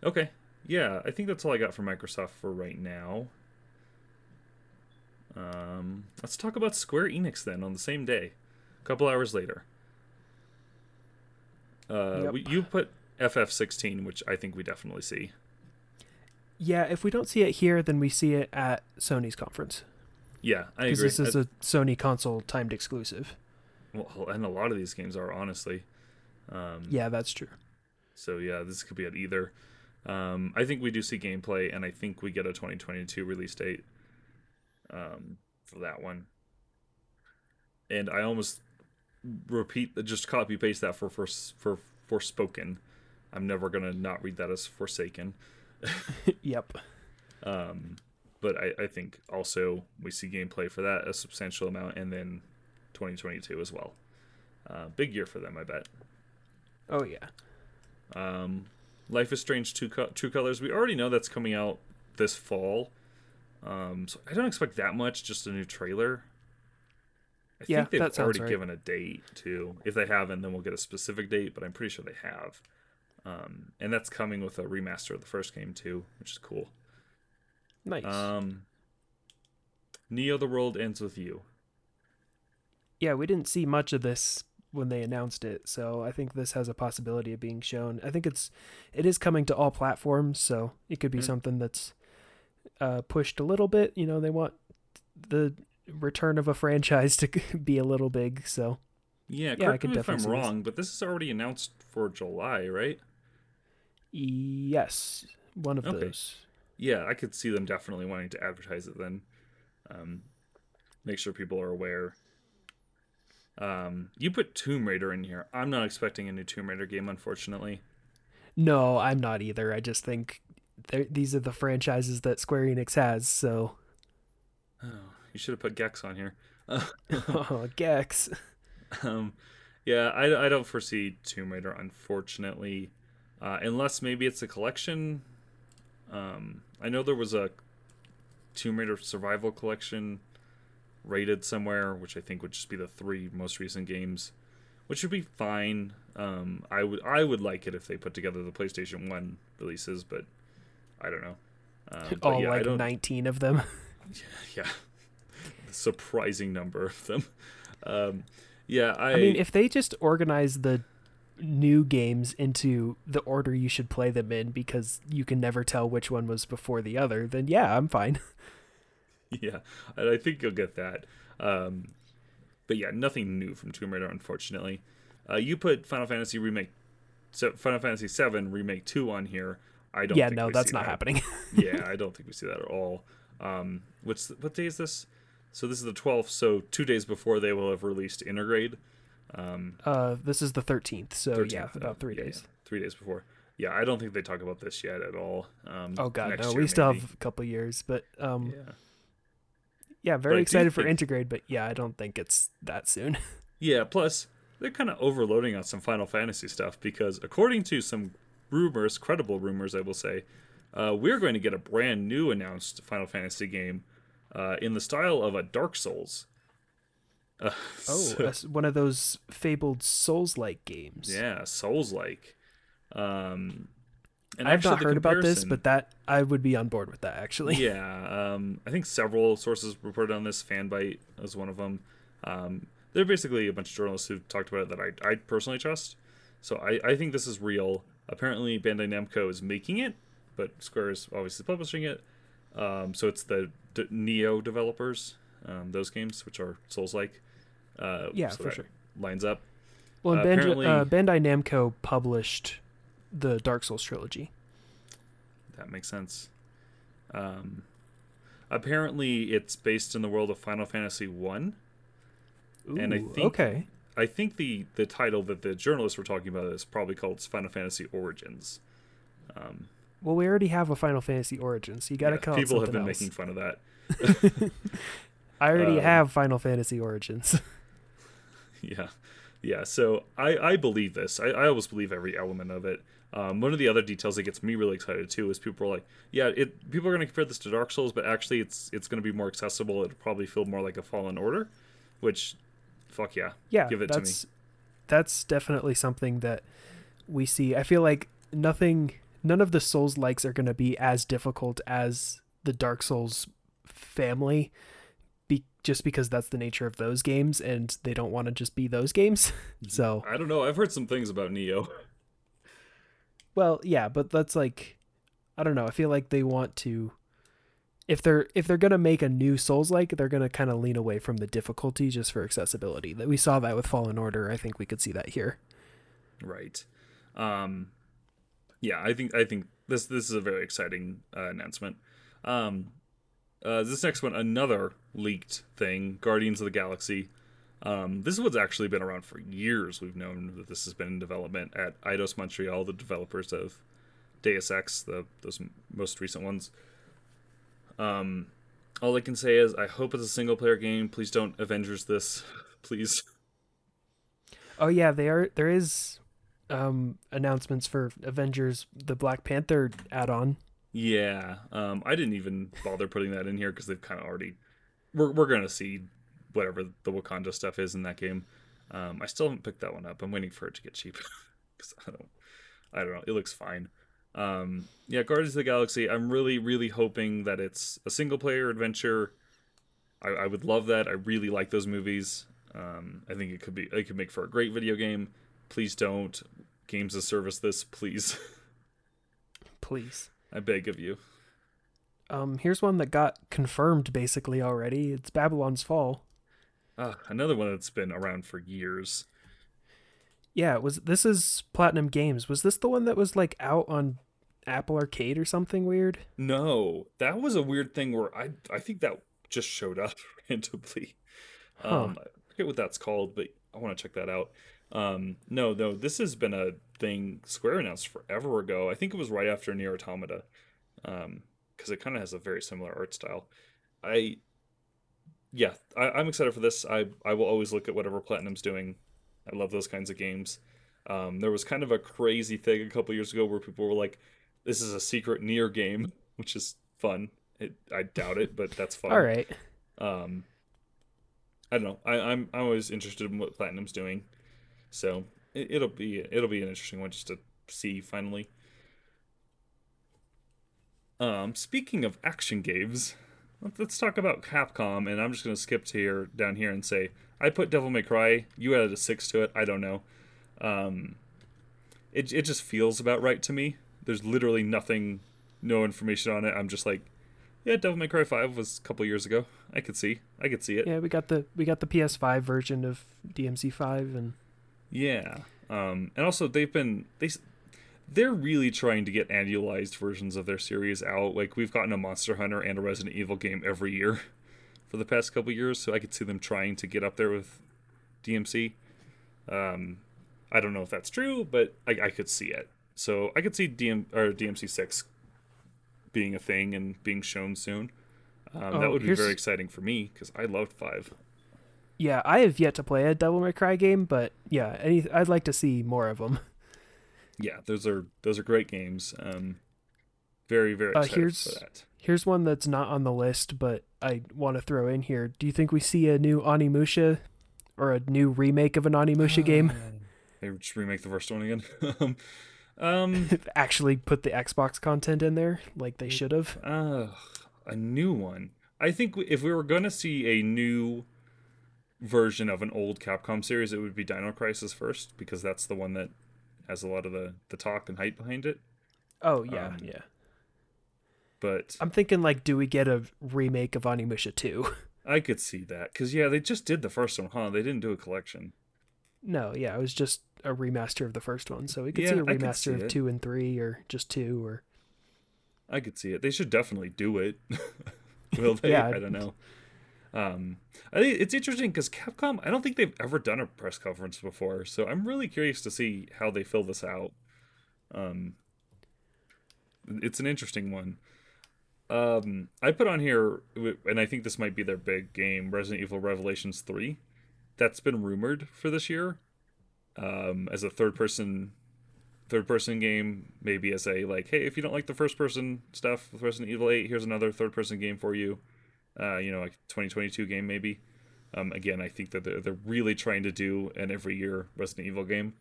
Okay. Yeah, I think that's all I got for Microsoft for right now. Um, let's talk about Square Enix then on the same day, a couple hours later. Uh, yep. we, you put F F sixteen, which I think we definitely see. Yeah, if we don't see it here, then we see it at Sony's conference. Yeah, I agree. Because this is I... a Sony console timed exclusive. Well, and a lot of these games are, honestly. Um, yeah, that's true. So yeah, this could be at either. Um, I think we do see gameplay, and I think we get a twenty twenty-two release date um, for that one. And I almost repeat, just copy paste that for for for Forspoken. I'm never gonna not read that as Forsaken. Yep. Um, but I, I think also we see gameplay for that a substantial amount, and then twenty twenty-two as well. Uh, big year for them, I bet. Oh yeah. Um. Life is Strange two, True Colors. We already know that's coming out this fall. Um, so I don't expect that much, just a new trailer. I yeah, think they've already right. given a date, too. If they haven't, then we'll get a specific date, but I'm pretty sure they have. Um, and that's coming with a remaster of the first game, too, which is cool. Nice. Um, Neo the World Ends With You. Yeah, we didn't see much of this when they announced it, so I think this has a possibility of being shown. I think it's it is coming to all platforms, so it could be mm-hmm. something that's uh pushed a little bit. You know, they want the return of a franchise to be a little big, so yeah, yeah I could definitely if I'm wrong, but this is already announced for July, right? Yes, one of okay. those. Yeah, I could see them definitely wanting to advertise it then. Um, make sure people are aware. Um, you put Tomb Raider in here. I'm not expecting a new Tomb Raider game, unfortunately. No, I'm not either. I just think these are the franchises that Square Enix has, so... Oh, you should have put Gex on here. Oh, Gex. Um, yeah, I, I don't foresee Tomb Raider, unfortunately. Uh, unless maybe it's a collection. Um, I know there was a Tomb Raider Survival Collection rated somewhere, which I think would just be the three most recent games, which would be fine. Um, I would I would like it if they put together the PlayStation one releases, but I don't know. Um, All yeah, like nineteen of them. Yeah, yeah. Surprising number of them. Um, yeah, I. I mean, if they just organize the new games into the order you should play them in, because you can never tell which one was before the other, then yeah, I'm fine. Yeah, and I think you'll get that. Um, but yeah, nothing new from Tomb Raider, unfortunately. Uh, you put Final Fantasy Remake, so Final Fantasy seven Remake two on here. I don't. Yeah, think no, we that's see not that. happening. Yeah, I don't think we see that at all. Um, what's what day is this? So this is the twelfth. So two days before they will have released Intergrade. Um, uh, this is the thirteenth. So thirteenth, yeah, about three yeah, days. Yeah, three days before. Yeah, I don't think they talk about this yet at all. Um, oh God, no, we still maybe. have a couple years, but um. Yeah. Yeah, very excited for Intergrade, but yeah, I don't think it's that soon. Yeah, plus, they're kind of overloading on some Final Fantasy stuff, because according to some rumors, credible rumors, I will say, uh, we're going to get a brand new announced Final Fantasy game uh, in the style of a Dark Souls. Uh, oh, so, one of those fabled Souls-like games. Yeah, Souls-like. Um, and I've not heard about this, but that I would be on board with that, actually. Yeah, um, I think several sources reported on this. Fanbyte is one of them. Um, they're basically a bunch of journalists who've talked about it that I, I personally trust. So I, I think this is real. Apparently, Bandai Namco is making it, but Square is obviously publishing it. Um, so it's the D- Neo developers, um, those games, which are Souls-like. Uh, yeah, so for sure. Lines up. Well, uh, Band- uh, Bandai Namco published the Dark Souls trilogy. That makes sense. Um, apparently, it's based in the world of Final Fantasy One, and I think okay. I think the, the title that the journalists were talking about is probably called Final Fantasy Origins. Um, well, we already have a Final Fantasy Origins. So you got to yeah, call it something else. People have been making fun of that. I already um, have Final Fantasy Origins. Yeah, Yeah, so I, I believe this. I, I always believe every element of it. Um, one of the other details that gets me really excited too is people are like, yeah, it, people are going to compare this to Dark Souls, but actually it's it's going to be more accessible. It'll probably feel more like a Fallen Order, which, fuck yeah, yeah, give it that's, to me. That's definitely something that we see. I feel like nothing, none of the Souls likes are going to be as difficult as the Dark Souls family, be, just because that's the nature of those games, and they don't want to just be those games. So I don't know. I've heard some things about Neo. Well, yeah, but that's like, I don't know. I feel like they want to, if they're if they're gonna make a new Souls-like, they're gonna kind of lean away from the difficulty just for accessibility. That we saw that with Fallen Order. I think we could see that here. Right. Um, yeah, I think I think this this is a very exciting uh, announcement. Um, uh, this next one, another leaked thing, Guardians of the Galaxy. Um, this is what's actually been around for years. We've known that this has been in development at Eidos Montreal, the developers of Deus Ex, the those most recent ones. Um, all I can say is I hope it's a single-player game. Please don't Avengers this, please. Oh yeah, they are. There is um, announcements for Avengers, the Black Panther add-on. Yeah, um, I didn't even bother putting that in here because they've kind of already. We're we're gonna see whatever the Wakanda stuff is in that game. Um, I still haven't picked that one up. I'm waiting for it to get cheap. Cause I don't, I don't know. It looks fine. Um, yeah, Guardians of the Galaxy. I'm really, really hoping that it's a single-player adventure. I, I would love that. I really like those movies. Um, I think it could be. It could make for a great video game. Please don't games as service this, please. Please. I beg of you. Um, here's one that got confirmed basically already. It's Babylon's Fall. Uh, another one that's been around for years. Yeah, it was this is Platinum Games. Was this the one that was like out on Apple Arcade or something weird? No, that was a weird thing where I I think that just showed up randomly. Huh. Um, I forget what that's called, but I want to check that out. Um, no, no, this has been a thing Square announced forever ago. I think it was right after Nier Automata, um, because it kind of has a very similar art style. I, yeah, I, I'm excited for this. I I will always look at whatever Platinum's doing. I love those kinds of games. Um, there was kind of a crazy thing a couple years ago where people were like, "This is a secret Nier game," which is fun. It, I doubt it, but that's fun. All right. Um, I don't know. I, I'm I'm always interested in what Platinum's doing, so it, it'll be it'll be an interesting one just to see finally. Um, speaking of action games, let's talk about Capcom, and I'm just going to skip to here, down here and say, I put Devil May Cry, you added a six to it, I don't know. Um, it it just feels about right to me. There's literally nothing, no information on it. I'm just like, yeah, Devil May Cry five was a couple years ago. I could see, I could see it. Yeah, we got the we got the P S five version of D M C five. and Yeah, um, and also they've been... they. They're really trying to get annualized versions of their series out. Like, we've gotten a Monster Hunter and a Resident Evil game every year for the past couple years, so I could see them trying to get up there with D M C. Um, I don't know if that's true, but I, I could see it. So I could see D M or D M C six being a thing and being shown soon. Um, oh, that would be very exciting for me, because I loved five. Yeah, I have yet to play a Devil May Cry game, but yeah, any, I'd like to see more of them. Yeah, those are those are great games. Um, very, very excited uh, here's, for that. Here's one that's not on the list, but I want to throw in here. Do you think we see a new Onimusha or a new remake of an Onimusha oh, game? Man. They just remake the first one again. um, Actually put the Xbox content in there like they should have. Uh, a new one. I think if we were going to see a new version of an old Capcom series, it would be Dino Crisis first, because that's the one that has a lot of the, the talk and hype behind it. Oh, yeah, um, yeah. But I'm thinking, like, do we get a remake of Onimusha two? I could see that. Because, yeah, they just did the first one, huh? They didn't do a collection. No, yeah, it was just a remaster of the first one. So we could yeah, see a remaster see of two and three, or just two. Or I could see it. They should definitely do it. Will they? Yeah, I don't know. Um, I think it's interesting because Capcom, I don't think they've ever done a press conference before, so I'm really curious to see how they fill this out. Um, it's an interesting one. Um, I put on here, and I think this might be their big game, Resident Evil Revelations three. That's been rumored for this year. um, as a third person third person game, maybe as a like, hey, if you don't like the first person stuff with Resident Evil eight, here's another third person game for you. Uh, you know, like twenty twenty-two game maybe. Um, again, I think that they're, they're really trying to do an every year Resident Evil game.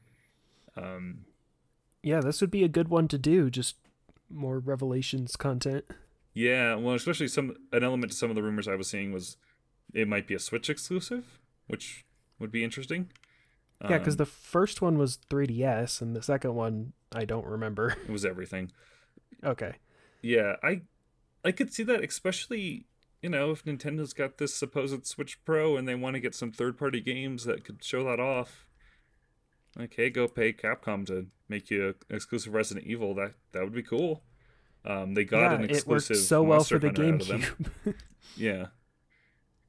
Um, yeah, this would be a good one to do. Just more Revelations content. Yeah, well, especially some an element to some of the rumors I was seeing was it might be a Switch exclusive, which would be interesting. Yeah, because um, the first one was three D S, and the second one I don't remember. It was everything. Okay. Yeah, I I could see that, especially, you know, if Nintendo's got this supposed Switch Pro and they want to get some third-party games that could show that off. Okay, go pay Capcom to make you an exclusive Resident Evil. That that would be cool. Um, they got yeah, an exclusive. It worked so Monster well for Hunter the GameCube. yeah,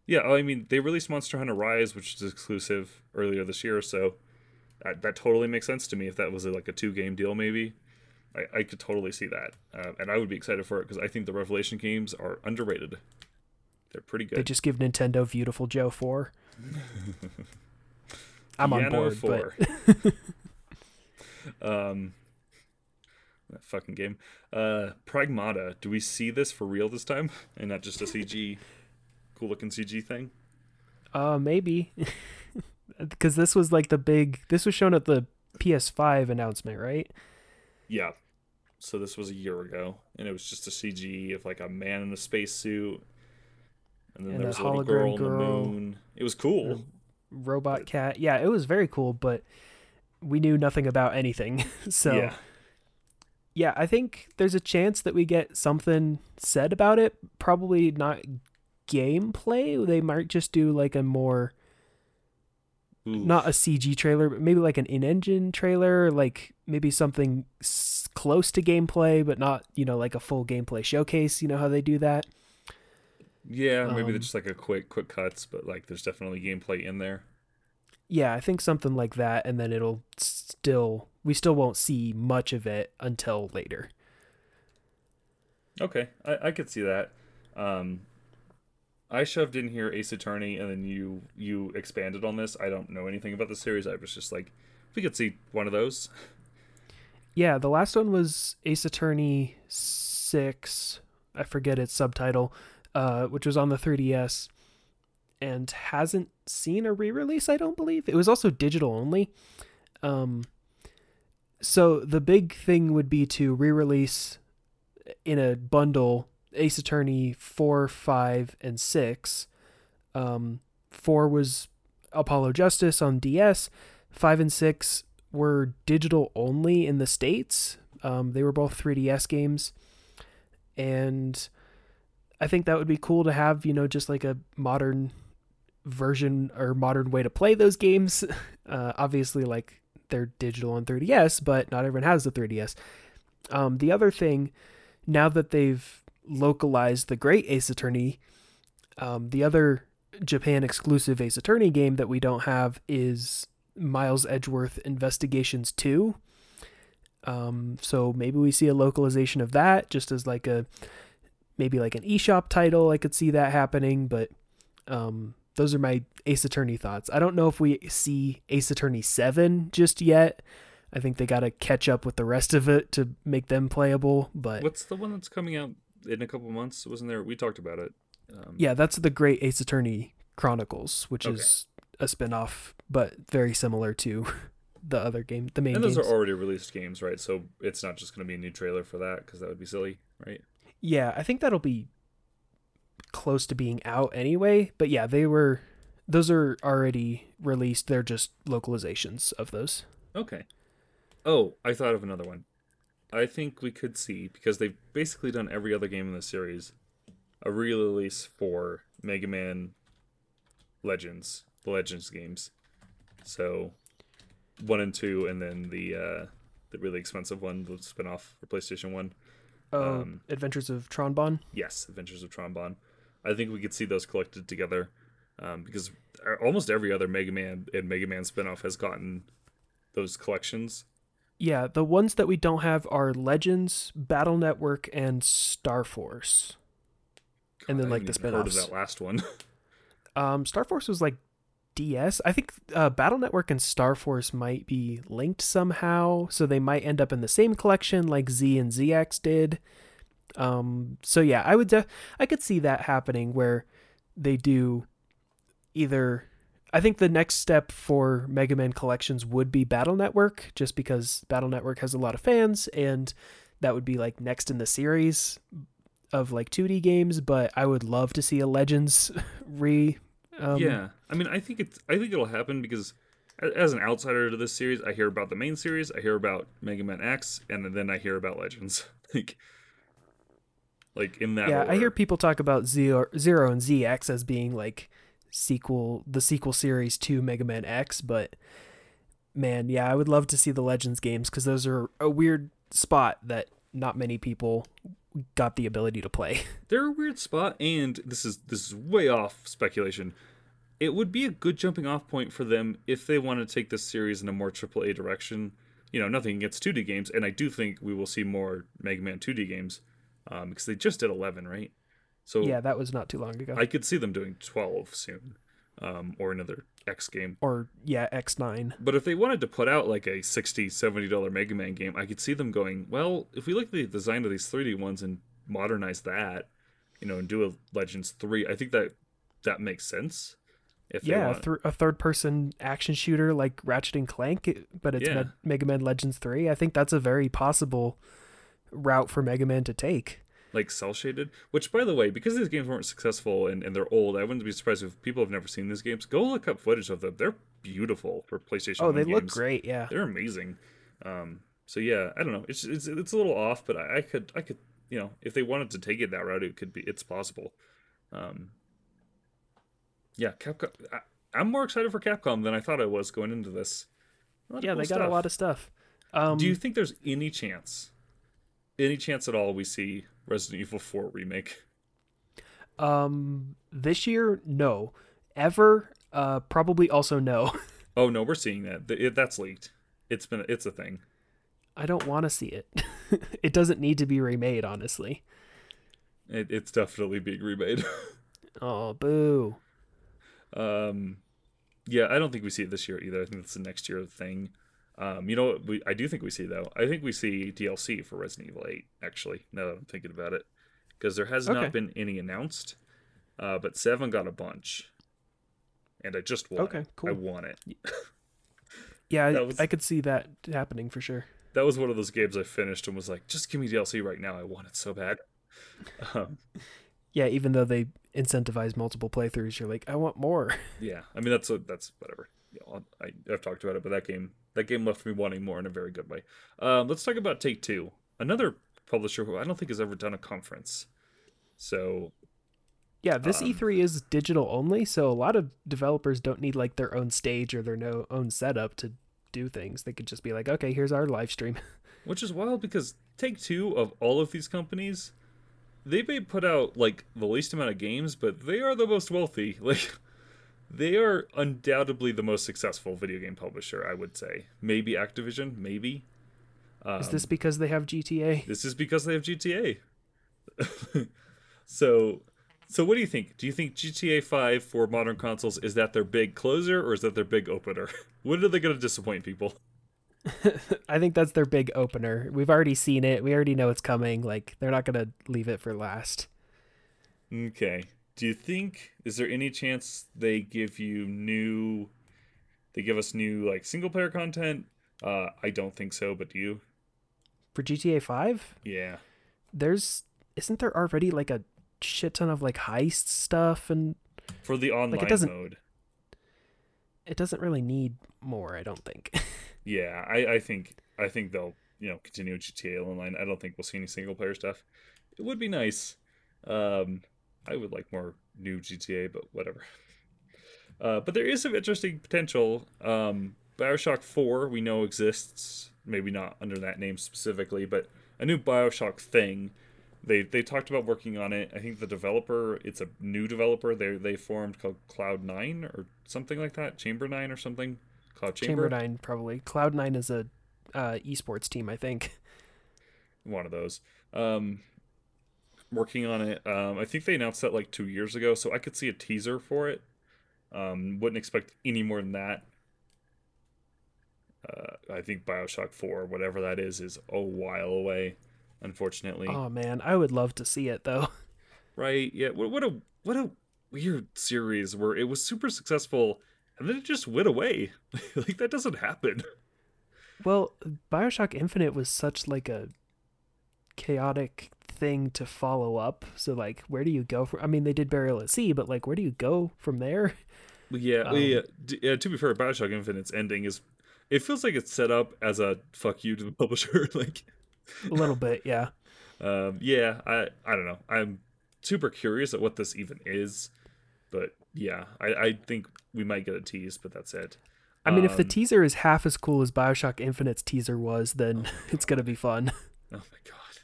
yeah. I mean, they released Monster Hunter Rise, which is exclusive earlier this year, so I, that totally makes sense to me. If that was a, like a two-game deal, maybe I, I could totally see that, uh, and I would be excited for it because I think the Revelation games are underrated. They're pretty good. They just give Nintendo Beautiful Joe four. I'm on board. four. But... um, that fucking game. Uh, Pragmata. Do we see this for real this time, and not just a C G, cool looking C G thing? Uh, maybe. Because this was like the big. This was shown at the P S five announcement, right? Yeah. So this was a year ago, and it was just a C G of like a man in a spacesuit, and then and there was a little girl, girl on the moon. It was cool. Uh, Robot cat. Yeah, it was very cool, but we knew nothing about anything. So yeah. yeah, I think there's a chance that we get something said about it. Probably not gameplay. They might just do like a more, Oof. not a C G trailer, but maybe like an in-engine trailer, like maybe something s- close to gameplay, but not, you know, like a full gameplay showcase. You know how they do that? Yeah, maybe um, they're just like a quick quick cuts, but like there's definitely gameplay in there. Yeah, I think something like that, and then it'll still we still won't see much of it until later. Okay, I, I could see that. Um, I shoved in here Ace Attorney, and then you you expanded on this. I don't know anything about the series. I was just like, we could see one of those. Yeah, the last one was Ace Attorney six. I forget its subtitle. Uh, which was on the three D S and hasn't seen a re-release, I don't believe. It was also digital only. Um, so the big thing would be to re-release in a bundle Ace Attorney four, five, and six. Um, four was Apollo Justice on D S. five and six were digital only in the States. Um, they were both three D S games. And... I think that would be cool to have, you know, just like a modern version or modern way to play those games. Uh, obviously, like, they're digital on three D S, but not everyone has the three D S. Um, the other thing, now that they've localized the great Ace Attorney, um, the other Japan exclusive Ace Attorney game that we don't have is Miles Edgeworth Investigations two. Um, so maybe we see a localization of that just as like a... maybe like an eShop title. I could see that happening, but um, those are my Ace Attorney thoughts. I don't know if we see Ace Attorney seven just yet. I think they got to catch up with the rest of it to make them playable. But what's the one that's coming out in a couple months? Wasn't there? We talked about it. Um, yeah, that's the Great Ace Attorney Chronicles, which okay. is a spinoff, but very similar to the other game, the main game. And those games are already released games, right? So it's not just going to be a new trailer for that, because that would be silly, right? Yeah, I think that'll be close to being out anyway. But yeah, they were; those are already released. They're just localizations of those. Okay. Oh, I thought of another one. I think we could see, because they've basically done every other game in the series, a re-release for Mega Man Legends, the Legends games. So one and two, and then the uh, the really expensive one, the spinoff for PlayStation one. Oh, um, Adventures of Tron Bon? Yes, Adventures of Tron Bon. I think we could see those collected together, um, because almost every other Mega Man and Mega Man spinoff has gotten those collections. Yeah, the ones that we don't have are Legends, Battle Network, and Star Force. God, and then like the spinoffs. I haven't even heard of that last one. um, Star Force was like D S. I think uh, Battle Network and Star Force might be linked somehow, so they might end up in the same collection like Z and Z X did. Um, so yeah, I would def- I could see that happening where they do either. I think the next step for Mega Man collections would be Battle Network, just because Battle Network has a lot of fans, and that would be like next in the series of like two D games. But I would love to see a Legends re. Um, yeah, I mean, I think it's. I think it'll happen because, as an outsider to this series, I hear about the main series, I hear about Mega Man X, and then I hear about Legends. like. Like in that yeah, order. I hear people talk about Zero, Zero and Z X as being like sequel, the sequel series to Mega Man X, but man, yeah, I would love to see the Legends games because those are a weird spot that not many people got the ability to play. They're a weird spot, and this is this is way off speculation. It would be a good jumping off point for them if they want to take this series in a more triple A direction. You know, nothing against two D games, and I do think we will see more Mega Man two D games. Um, because they just did eleven, right? So yeah, that was not too long ago. I could see them doing twelve soon, um, or another X game, or yeah, X nine. But if they wanted to put out like a sixty dollars, seventy dollars Mega Man game, I could see them going, well, if we look at the design of these three D ones and modernize that, you know, and do a Legends three, I think that that makes sense. If yeah, a, th- a third-person action shooter like Ratchet and Clank, but it's yeah. Me- Mega Man Legends three. I think that's a very possible route for Mega Man to take, like cell shaded, which by the way, because these games weren't successful and, and they're old, I wouldn't be surprised if people have never seen these games. Go look up footage of them. They're beautiful for PlayStation oh one they games. Look great. Yeah, they're amazing. Um so yeah, I don't know, it's it's, it's a little off, but I, I could I could you know, if they wanted to take it that route, it could be, it's possible. Um yeah, Capcom, I, I'm more excited for Capcom than I thought I was going into this. Yeah, cool they got stuff. A lot of stuff. Um do you think there's any chance Any chance at all we see Resident Evil four remake? Um, this year, no. Ever, uh, probably also no. Oh no, we're seeing that. It, that's leaked. It's been, it's a thing. I don't want to see it. It doesn't need to be remade, honestly. It, it's definitely being remade. Oh, boo. Um, yeah, I don't think we see it this year either. I think it's the next year thing. Um, you know what we, I do think we see, though? I think we see D L C for Resident Evil eight, actually, now that I'm thinking about it. Because there has okay. not been any announced, uh, but seven got a bunch. And I just want okay, it. Cool. I want it. Yeah, I, was, I could see that happening for sure. That was one of those games I finished and was like, just give me D L C right now. I want it so bad. Um, yeah, even though they incentivize multiple playthroughs, you're like, I want more. Yeah, I mean, that's a, that's whatever. You know, I, I've talked about it, but that game... That game left me wanting more in a very good way. Um, let's talk about Take-Two, another publisher who I don't think has ever done a conference. So, yeah, this um, E three is digital only, so a lot of developers don't need like their own stage or their no own setup to do things. They could just be like, okay, here's our live stream. Which is wild because Take-Two, of all of these companies, they may put out like the least amount of games, but they are the most wealthy. Like. They are undoubtedly the most successful video game publisher, I would say. Maybe Activision, maybe. Um, is this because they have G T A? This is because they have G T A. so, so what do you think? Do you think G T A five for modern consoles, is that their big closer or is that their big opener? When are they going to disappoint people? I think that's their big opener. We've already seen it. We already know it's coming. Like, they're not going to leave it for last. Okay. Do you think, is there any chance they give you new, they give us new, like, single-player content? Uh, I don't think so, but do you? For G T A five? Yeah. There's, isn't there already, like, a shit ton of, like, heist stuff? And for the online like it mode. It doesn't really need more, I don't think. yeah, I, I think I think they'll, you know, continue G T A Online. I don't think we'll see any single-player stuff. It would be nice. Um... I would like more new G T A, but whatever. Uh, but there is some interesting potential. Um, Bioshock four, we know exists. Maybe not under that name specifically, but a new Bioshock thing. They they talked about working on it. I think the developer, it's a new developer they they formed called Cloud nine or something like that. Chamber nine or something. Cloud Chamber. Chamber nine, probably. Cloud nine is a uh, esports team, I think. One of those. Um working on it. um I think they announced that like two years ago, so I could see a teaser for it Um, wouldn't expect any more than that. Uh, I think Bioshock four, whatever that is, is a while away, unfortunately. Oh man, I would love to see it though. Right? Yeah. What, what a what a weird series where it was super successful and then it just went away. Like that doesn't happen. Well, Bioshock Infinite was such like a chaotic thing to follow up. So like, where do you go from? I mean, they did Burial at Sea, but like, where do you go from there? Yeah. Um, yeah. D- yeah. To be fair, Bioshock Infinite's ending is. It feels like it's set up as a fuck you to the publisher, like a little bit, yeah. Um, yeah, I, I don't know. I'm super curious at what this even is, but yeah, I, I think we might get a tease, but that's it. I um, mean, if the teaser is half as cool as Bioshock Infinite's teaser was, then oh it's gonna be fun. Oh my god,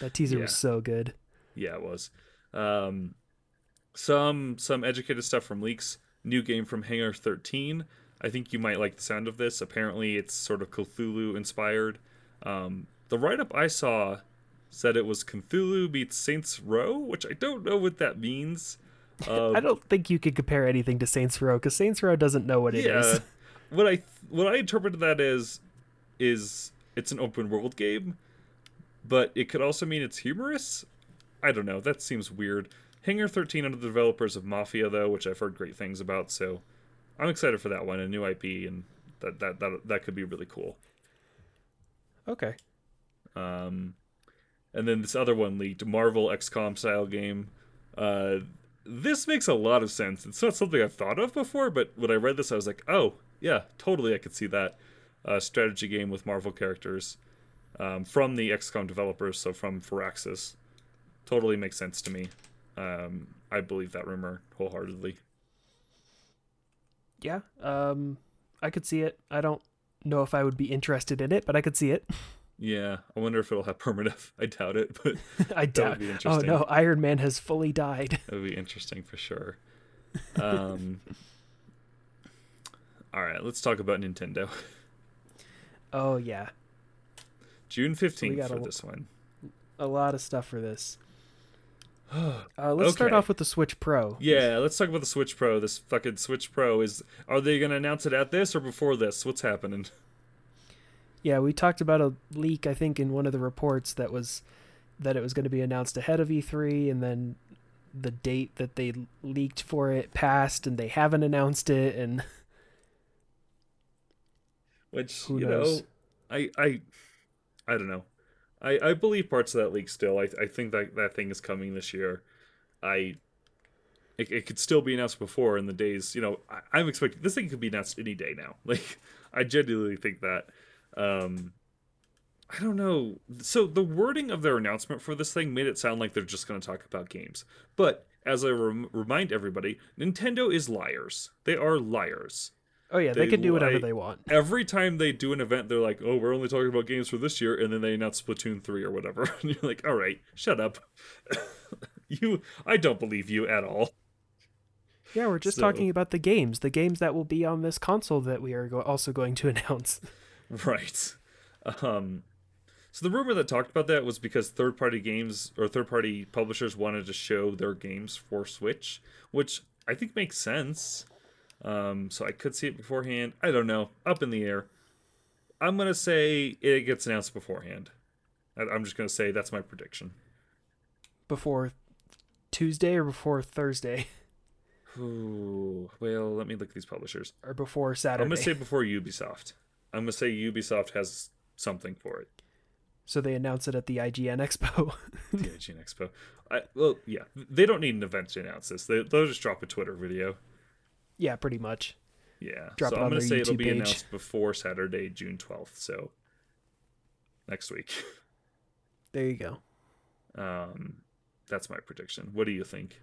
that teaser yeah. was so good. Yeah, it was. Um, some some educated stuff from leaks. New game from Hangar thirteen. I think you might like the sound of this. Apparently, it's sort of Cthulhu-inspired. Um, the write-up I saw said it was Cthulhu meets Saints Row, which I don't know what that means. Um, I don't think you could compare anything to Saints Row, because Saints Row doesn't know what it yeah. is. What I what I interpreted that as is it's an open-world game, but it could also mean it's humorous. I don't know. That seems weird. Hangar thirteen under the developers of Mafia, though, which I've heard great things about, so... I'm excited for that one, a new I P, and that that that, that could be really cool. Okay. Um, and then this other one leaked, Marvel X COM style game. Uh, this makes a lot of sense. It's not something I've thought of before, but when I read this, I was like, oh, yeah, totally I could see that. Uh, strategy game with Marvel characters um, from the X COM developers, so from Firaxis. Totally makes sense to me. Um, I believe that rumor wholeheartedly. Yeah, um, I could see it. I don't know if I would be interested in it, but I could see it. Yeah, I wonder if it'll have permadeath. I doubt it, but I doubt. That would be interesting. Oh no, Iron Man has fully died. That would be interesting for sure. Um, all right, let's talk about Nintendo. Oh yeah, June fifteenth for a, this one. A lot of stuff for this. Uh, let's okay. start off with the Switch Pro. Yeah, let's talk about the Switch Pro. This fucking Switch Pro is. Are they going to announce it at this or before this? What's happening? Yeah, we talked about a leak, I think, in one of the reports that was that it was going to be announced ahead of E three, and then the date that they leaked for it passed, and they haven't announced it, and which who you knows? know, I I I don't know. I, I believe parts of that leak still. I I think that, that thing is coming this year. I it, it could still be announced before in the days. You know, I, I'm expecting this thing could be announced any day now. Like I genuinely think that. Um, I don't know. So the wording of their announcement for this thing made it sound like they're just going to talk about games. But as I rem- remind everybody, Nintendo is liars. They are liars. Oh, yeah, they, they can do whatever like, they want. Every time they do an event, they're like, oh, we're only talking about games for this year, and then they announce Splatoon three or whatever. And you're like, all right, shut up. you, I don't believe you at all. Yeah, we're just so, talking about the games, the games that will be on this console that we are go- also going to announce. Right. Um, so the rumor that talked about that was because third-party games or third-party publishers wanted to show their games for Switch, which I think makes sense. Um, so I could see it beforehand. I don't know. Up in the air. I'm going to say it gets announced beforehand. I'm just going to say that's my prediction. Before Tuesday or before Thursday? Ooh, well, let me look at these publishers. Or before Saturday. I'm going to say before Ubisoft. I'm going to say Ubisoft has something for it. So they announce it at the I G N Expo. The I G N Expo. I, well, yeah. They don't need an event to announce this. They, they'll just drop a Twitter video. Yeah, pretty much. Yeah. Drop so I'm going to say YouTube it'll be page. announced before Saturday, June twelfth. So next week. There you go. Um, that's my prediction. What do you think?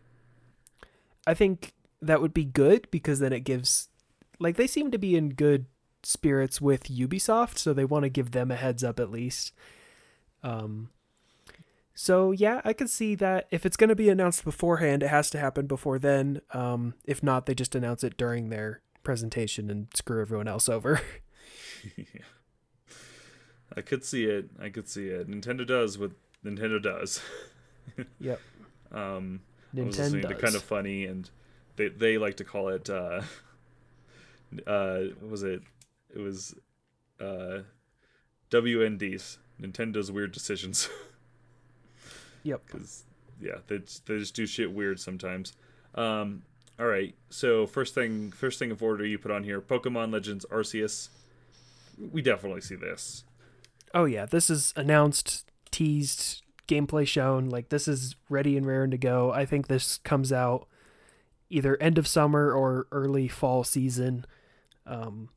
I think that would be good because then it gives... Like, they seem to be in good spirits with Ubisoft, so they want to give them a heads up at least. Um, so, yeah, I can see that if it's going to be announced beforehand, it has to happen before then. Um, if not, they just announce it during their presentation and screw everyone else over. yeah. I could see it. I could see it. Nintendo does what Nintendo does. yep. Um, Nintendo I was listening does. to Kind of Funny, and they they like to call it uh uh what was it it was uh W N Ds, Nintendo's weird decisions. Yep. Cause, yeah, they they just do shit weird sometimes. Um, all right. So first thing, first thing of order you put on here, Pokemon Legends Arceus. We definitely see this. Oh yeah, this is announced, teased, gameplay shown. Like this is ready and raring to go. I think this comes out either end of summer or early fall season. Um,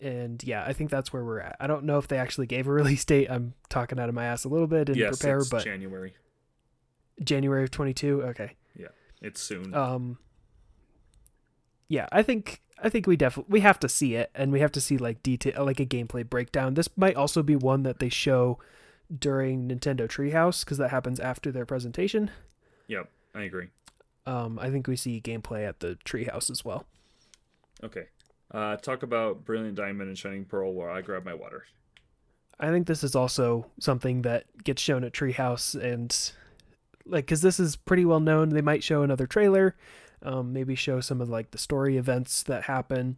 and yeah, I think that's where we're at. I don't know if they actually gave a release date. I'm talking out of my ass a little bit and yes, prepare, it's but January. January of twenty-two. Okay. Yeah, it's soon. Um. Yeah, I think I think we definitely we have to see it, and we have to see like detail, like a gameplay breakdown. This might also be one that they show during Nintendo Treehouse because that happens after their presentation. Yep, I agree. Um, I think we see gameplay at the Treehouse as well. Okay. Uh, talk about Brilliant Diamond and Shining Pearl while I grab my water. I think this is also something that gets shown at Treehouse, and like, because this is pretty well known, they might show another trailer, um, maybe show some of like the story events that happen,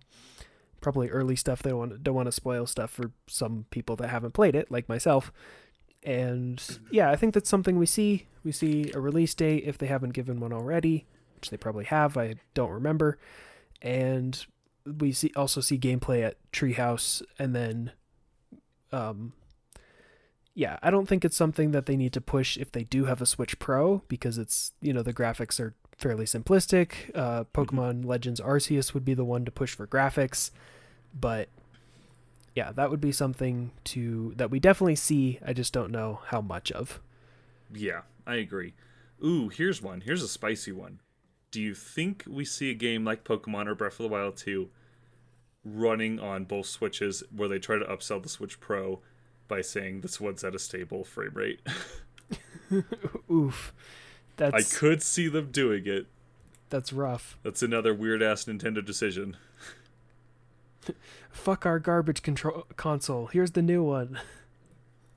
probably early stuff. They don't want to, don't want to spoil stuff for some people that haven't played it, like myself. And yeah, I think that's something we see. We see a release date if they haven't given one already, which they probably have. I don't remember. And we see also see gameplay at Treehouse, and then, um, yeah, I don't think it's something that they need to push if they do have a Switch Pro, because it's, you know, the graphics are fairly simplistic. Uh, Pokemon mm-hmm. Legends Arceus would be the one to push for graphics, but yeah, that would be something to that we definitely see. I just don't know how much of. Yeah, I agree. Ooh, here's one. Here's a spicy one. Do you think we see a game like Pokemon or Breath of the Wild two running on both Switches, where they try to upsell the Switch Pro by saying this one's at a stable frame rate? Oof. That's, I could see them doing it. That's rough. That's another weird-ass Nintendo decision. Fuck our garbage control console. Here's the new one.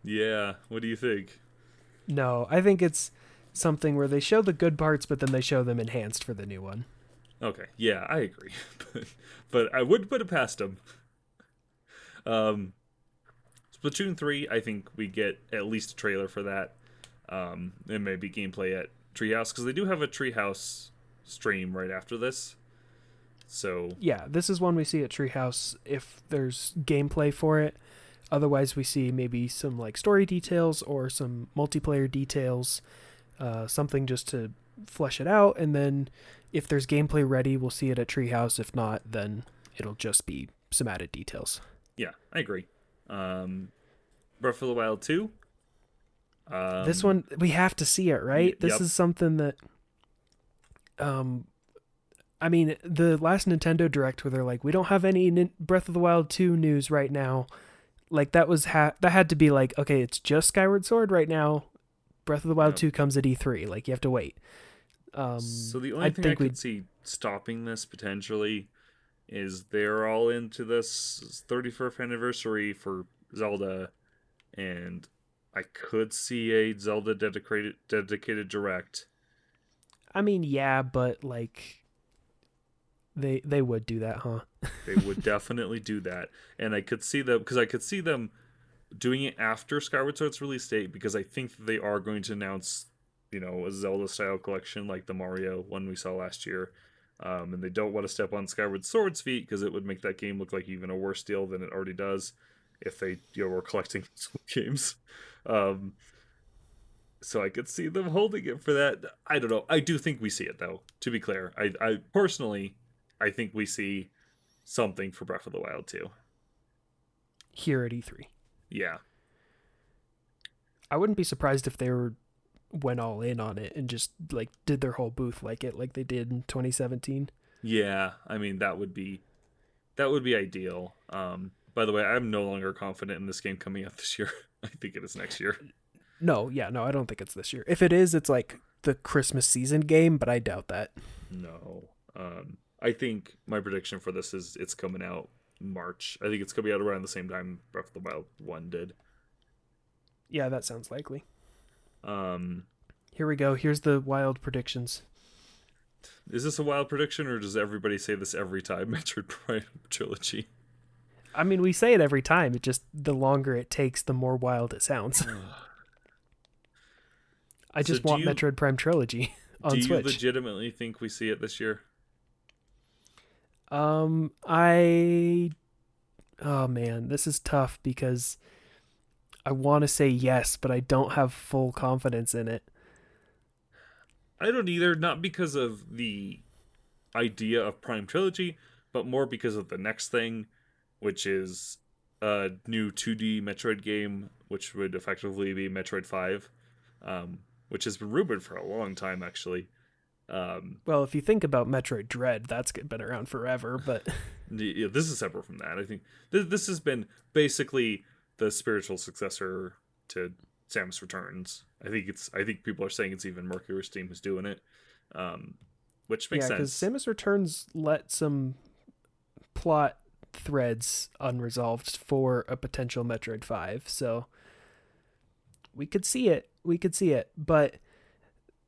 Yeah, what do you think? No, I think it's something where they show the good parts, but then they show them enhanced for the new one. Okay, yeah, I agree. but, but I would put it past them. Um, Splatoon three, I think we get at least a trailer for that. Um, and maybe gameplay at Treehouse, because they do have a Treehouse stream right after this. So yeah, this is one we see at Treehouse if there's gameplay for it. Otherwise, we see maybe some like story details or some multiplayer details. Uh, something just to flesh it out, and then if there's gameplay ready, we'll see it at Treehouse. If not, then it'll just be some added details. Yeah, I agree. Um, Breath of the Wild two. Um, this one, we have to see it, right? Y- this yep. is something that... Um, I mean, the last Nintendo Direct where they're like, we don't have any Nin- Breath of the Wild two news right now. Like, that was ha- that had to be like, okay, it's just Skyward Sword right now. Breath of the Wild no. two comes at E three. Like, you have to wait. Um, so the only I thing I could see stopping this potentially is they're all into this thirty-first anniversary for Zelda, and I could see a Zelda dedicated dedicated direct. I mean, yeah, but like they they would do that, huh? They would definitely do that, and I could see them because I could see them. doing it after Skyward Sword's release date, because I think that they are going to announce, you know, a Zelda-style collection like the Mario one we saw last year. Um, and they don't want to step on Skyward Sword's feet, because it would make that game look like even a worse deal than it already does if they, you know, were collecting games. Um, so I could see them holding it for that. I don't know. I do think we see it, though, to be clear. I, I personally, I think we see something for Breath of the Wild two. Here at E three. Yeah. I wouldn't be surprised if they were went all in on it and just like did their whole booth like it like they did in twenty seventeen. Yeah, I mean that would be that would be ideal. Um by the way, I'm no longer confident in this game coming out this year. I think it is next year. No, yeah, no, I don't think it's this year. If it is, it's like the Christmas season game, but I doubt that. No. Um I think my prediction for this is it's coming out March. I think it's coming out around the same time Breath of the Wild one did. Yeah, that sounds likely. Um, Here we go. Here's the wild predictions. Is this a wild prediction, or does everybody say this every time Metroid Prime trilogy? I mean, we say it every time. It just, the longer it takes, the more wild it sounds. I just so want you, Metroid Prime trilogy on Switch. Do you Switch. legitimately think we see it this year? Um, I... Oh, man, this is tough because I want to say yes, but I don't have full confidence in it. I don't either, not because of the idea of Prime Trilogy, but more because of the next thing, which is a new two D Metroid game, which would effectively be Metroid five, um, which has been rumored for a long time, actually. Um, well, if you think about Metroid Dread, that's been around forever, but... Yeah, this is separate from that. I think th- this has been basically the spiritual successor to Samus Returns. I think it's. I think people are saying it's even Mercury's team who's doing it, um, which makes yeah, sense. Yeah, because Samus Returns let some plot threads unresolved for a potential Metroid five, so we could see it. We could see it, but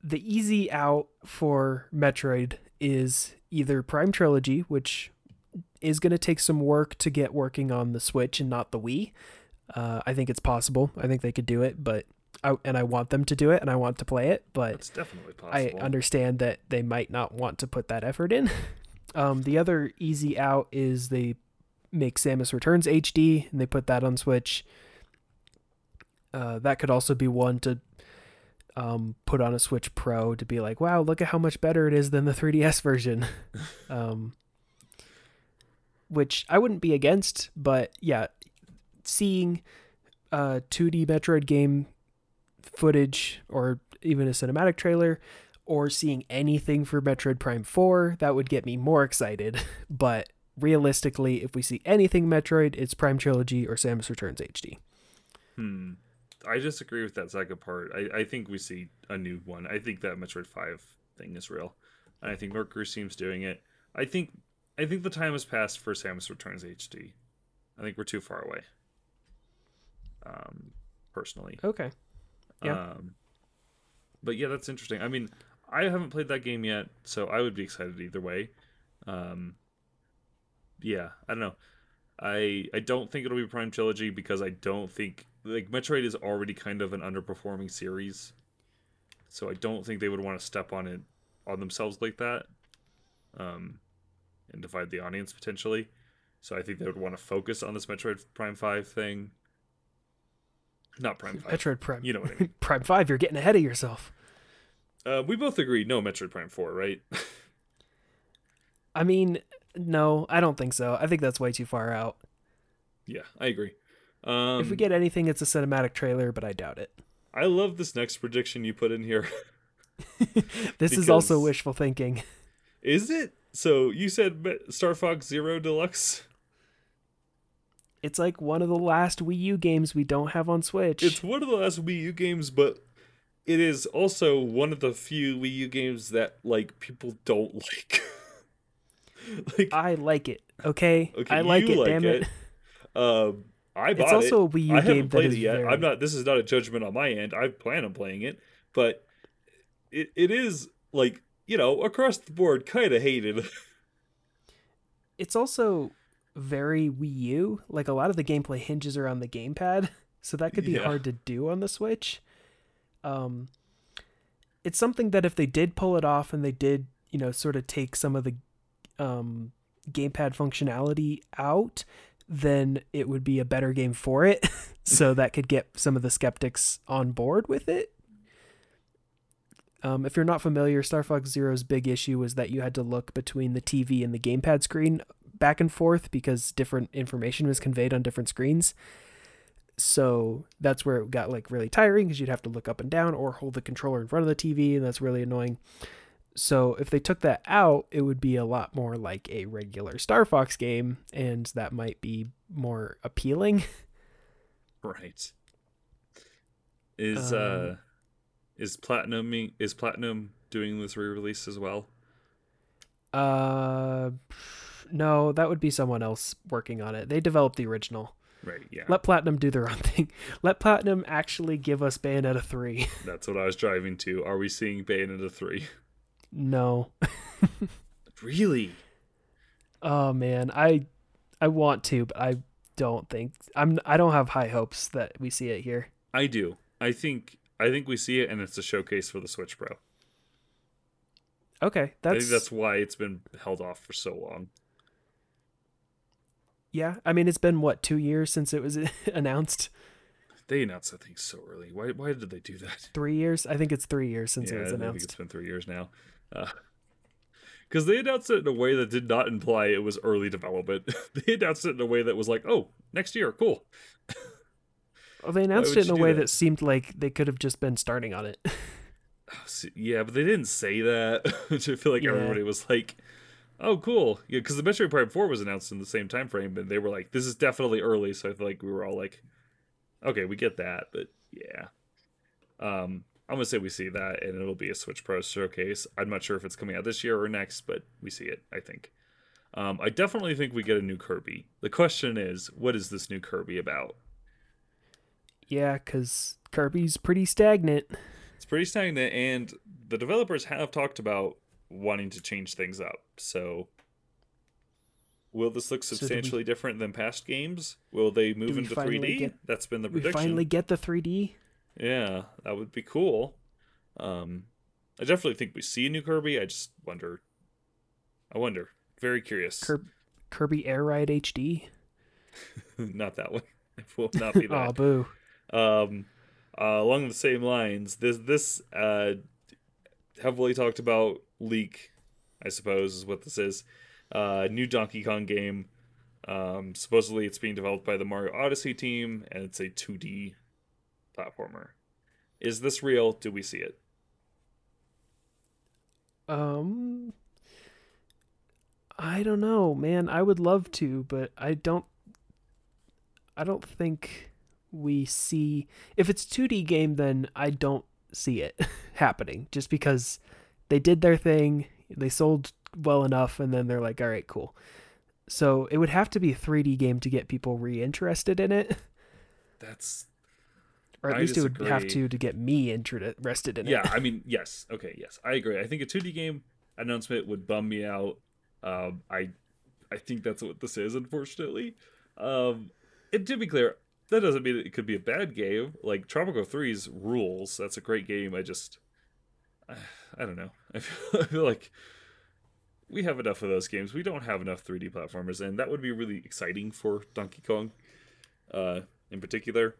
the easy out for Metroid is either Prime Trilogy, which is going to take some work to get working on the Switch and not the Wii. Uh, I think it's possible. I think they could do it, but I, and I want them to do it, and I want to play it, but it's definitely possible. I understand that they might not want to put that effort in. Um, the other easy out is they make Samus Returns H D, and they put that on Switch. Uh, that could also be one to um, put on a Switch Pro to be like, wow, look at how much better it is than the three D S version. um, which I wouldn't be against, but yeah, seeing uh, two D Metroid game footage or even a cinematic trailer or seeing anything for Metroid Prime four, that would get me more excited. But realistically, if we see anything Metroid, it's Prime Trilogy or Samus Returns H D. Hmm. I disagree with that second part. I, I think we see a new one. I think that Metroid five thing is real. And I think Mercury seems doing it. I think I think the time has passed for Samus Returns H D. I think we're too far away. Um, personally. Okay. Yeah. Um, but yeah, that's interesting. I mean, I haven't played that game yet, so I would be excited either way. Um, yeah, I don't know. I I don't think it'll be Prime Trilogy because I don't think, like, Metroid is already kind of an underperforming series, so I don't think they would want to step on it on themselves like that, um, and divide the audience potentially. So I think they would want to focus on this Metroid Prime five thing. Not Prime five. Metroid Prime. You know what I mean. Prime five, you're getting ahead of yourself. Uh, we both agree no Metroid Prime four, right? I mean, no, I don't think so. I think that's way too far out. Yeah, I agree. Um, if we get anything, it's a cinematic trailer, but I doubt it. I love this next prediction you put in here. This is also wishful thinking. Is it? So you said Star Fox Zero Deluxe? It's like one of the last Wii U games we don't have on Switch. It's one of the last Wii U games, but it is also one of the few Wii U games that, like, people don't like. Like, I like it, okay? Okay, I like it, like damn it. it. Um, I bought it. It's also it. a Wii U I game that is I haven't played it yet. Very... I'm not, this is not a judgment on my end. I plan on playing it, but it it is, like, you know, across the board, kind of hated. It's also... very Wii U, like a lot of the gameplay hinges around the gamepad, so that could be yeah. hard to do on the Switch. Um, it's something that if they did pull it off and they did, you know, sort of take some of the um, gamepad functionality out, then it would be a better game for it. So that could get some of the skeptics on board with it. Um, if you're not familiar, Star Fox Zero's big issue was that you had to look between the T V and the gamepad screen back and forth because different information was conveyed on different screens. So that's where it got, like, really tiring because you'd have to look up and down or hold the controller in front of the T V, and that's really annoying. So if they took that out, it would be a lot more like a regular Star Fox game, and that might be more appealing. Right. Is um, uh is Platinum is Platinum doing this re-release as well? Uh No, that would be someone else working on it. They developed the original. Right, yeah. Let Platinum do their own thing. Let Platinum actually give us Bayonetta three. That's what I was driving to. Are we seeing Bayonetta three? No. Really? Oh man, I I want to, but I don't think I'm I don't have high hopes that we see it here. I do. I think I think we see it, and it's a showcase for the Switch Pro. Okay, that's I think that's why it's been held off for so long. Yeah, I mean, it's been what two years since it was announced. They announced that thing so early. Why? Why did they do that? Three years? I think it's three years since yeah, it was announced. I think it's been three years now. Because uh, they announced it in a way that did not imply it was early development. They announced it in a way that was like, "Oh, next year, cool." Well, they announced it in a way that? that seemed like they could have just been starting on it. Yeah, but they didn't say that. Which I feel like yeah. everybody was like, oh, cool. Yeah, because the Metroid Prime four was announced in the same time frame, and they were like, this is definitely early, so I feel like we were all like, okay, we get that, but yeah. Um, I'm going to say we see that, and it'll be a Switch Pro showcase. I'm not sure if it's coming out this year or next, but we see it, I think. Um, I definitely think we get a new Kirby. The question is, what is this new Kirby about? Yeah, because Kirby's pretty stagnant. It's pretty stagnant, and the developers have talked about wanting to change things up. So will this look substantially so we, different than past games? Will they move into three D? Get, That's been the prediction. We finally get the three D? Yeah, that would be cool. Um, I definitely think we see a new Kirby. I just wonder. I wonder. Very curious. Kirby, Kirby Air Ride H D? Not that one. It will not be that. Oh, boo. Um, uh, along the same lines, this this uh, heavily talked about leak, I suppose, is what this is. Uh, new Donkey Kong game. Um, supposedly it's being developed by the Mario Odyssey team, and it's a two D platformer. Is this real? Do we see it? Um, I don't know, man. I would love to, but I don't. I don't think we see. If it's a two D game, then I don't see it happening. Just because they did their thing, they sold well enough, and then they're like, all right, cool. So it would have to be a three D game to get people reinterested in it. That's... Or at I least disagree. It would have to to get me interested in it. Yeah, I mean, yes. Okay, yes. I agree. I think a two D game announcement would bum me out. Um, I I think that's what this is, unfortunately. Um, and to be clear, that doesn't mean it could be a bad game. Like, Tropico three's rules. That's a great game. I just... I don't know. I feel, I feel like we have enough of those games. We don't have enough three D platformers, and that would be really exciting for Donkey Kong, uh, in particular.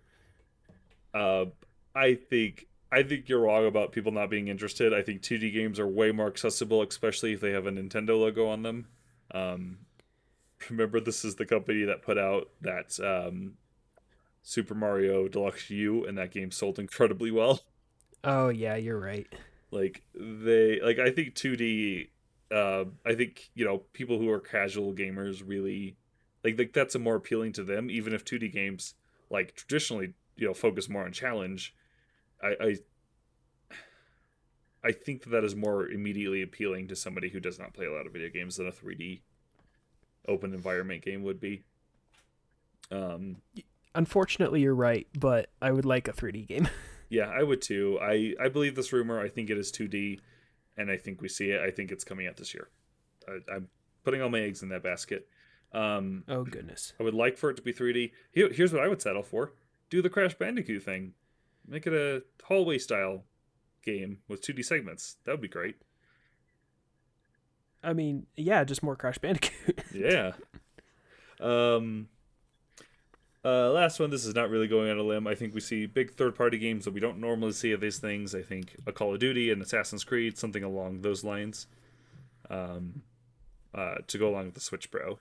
Uh, I think I think you're wrong about people not being interested. I think two D games are way more accessible, especially if they have a Nintendo logo on them. Um, remember, this is the company that put out that um, Super Mario Deluxe U, and that game sold incredibly well. Oh yeah, you're right. Like they, like I think two D. Uh, I think you know people who are casual gamers really like like that's a more appealing to them. Even if two D games like traditionally you know focus more on challenge, I I, I think that, that is more immediately appealing to somebody who does not play a lot of video games than a three D open environment game would be. Um, unfortunately, you're right, but I would like a three D game. Yeah, I would too. I, I believe this rumor. I think it is two D, and I think we see it. I think it's coming out this year. I, I'm putting all my eggs in that basket. Um, oh, goodness. I would like for it to be three D. Here, here's what I would settle for. Do the Crash Bandicoot thing. Make it a hallway-style game with two D segments. That would be great. I mean, yeah, just more Crash Bandicoot. Yeah. Um... Uh, last one, this is not really going on a limb. I think we see big third-party games that we don't normally see of these things. I think a Call of Duty and Assassin's Creed, something along those lines, um, uh, to go along with the Switch Pro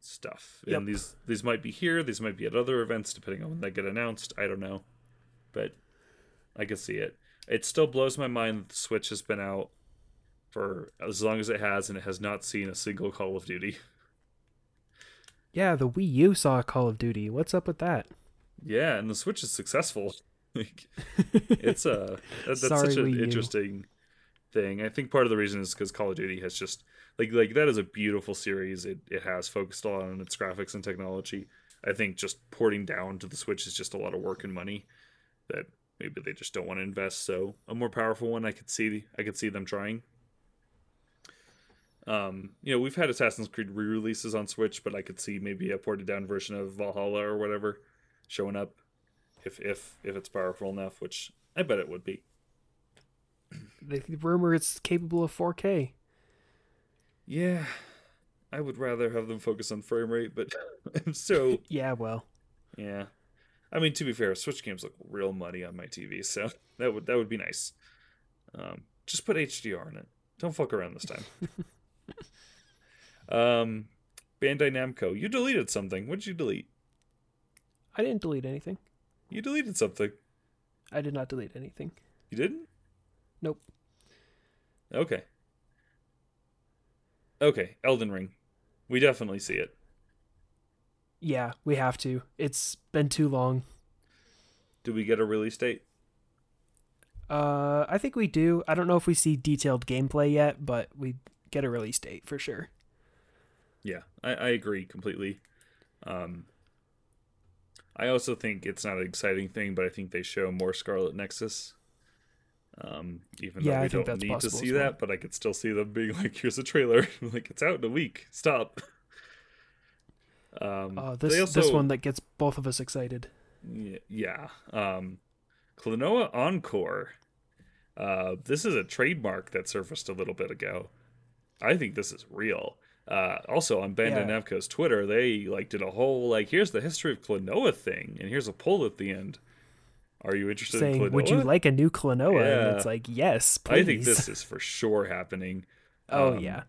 stuff. Yep. And these these might be here, these might be at other events, depending on when they get announced. I don't know, but I can see it. It still blows my mind that the Switch has been out for as long as it has, and it has not seen a single Call of Duty. Yeah, the Wii U saw Call of Duty. What's up with that? Yeah, and the Switch is successful. Like, it's a that's Sorry, such an Wii interesting U. thing. I think part of the reason is because Call of Duty has just like like that is a beautiful series. It it has focused a lot on its graphics and technology. I think just porting down to the Switch is just a lot of work and money that maybe they just don't want to invest. So a more powerful one, I could see, I could see them trying. Um, you know, we've had Assassin's Creed re-releases on Switch, but I could see maybe a ported down version of Valhalla or whatever showing up if if if it's powerful enough, which I bet it would be. The rumor it's capable of four K. Yeah, I would rather have them focus on frame rate, but I'm so yeah, well, yeah. I mean, to be fair, Switch games look real muddy on my T V, so that would that would be nice. Um, just put H D R in it. Don't fuck around this time. um, Bandai Namco, you deleted something. What did you delete? I didn't delete anything. You deleted something. I did not delete anything. You didn't? Nope. Okay. Okay, Elden Ring. We definitely see it. Yeah, we have to. It's been too long. Do we get a release date? Uh, I think we do. I don't know if we see detailed gameplay yet, but we get a release date for sure. Yeah, I, I agree completely. Um, I also think it's not an exciting thing, but I think they show more Scarlet Nexus. Um, even yeah, though we don't need to see well. that, but I could still see them being like, here's a trailer. Like, it's out in a week. Stop. Um, uh, this, also, this one that gets both of us excited. Yeah. Um, Klonoa Encore. Uh, this is a trademark that surfaced a little bit ago. I think this is real. Uh, also on Bandai yeah. Namco's Twitter, they like did a whole like, here's the history of Klonoa thing, and here's a poll at the end. Are you interested Saying, in Klonoa? Would you like a new Klonoa? Yeah. And it's like, yes, please. I think this is for sure happening. Oh um, yeah.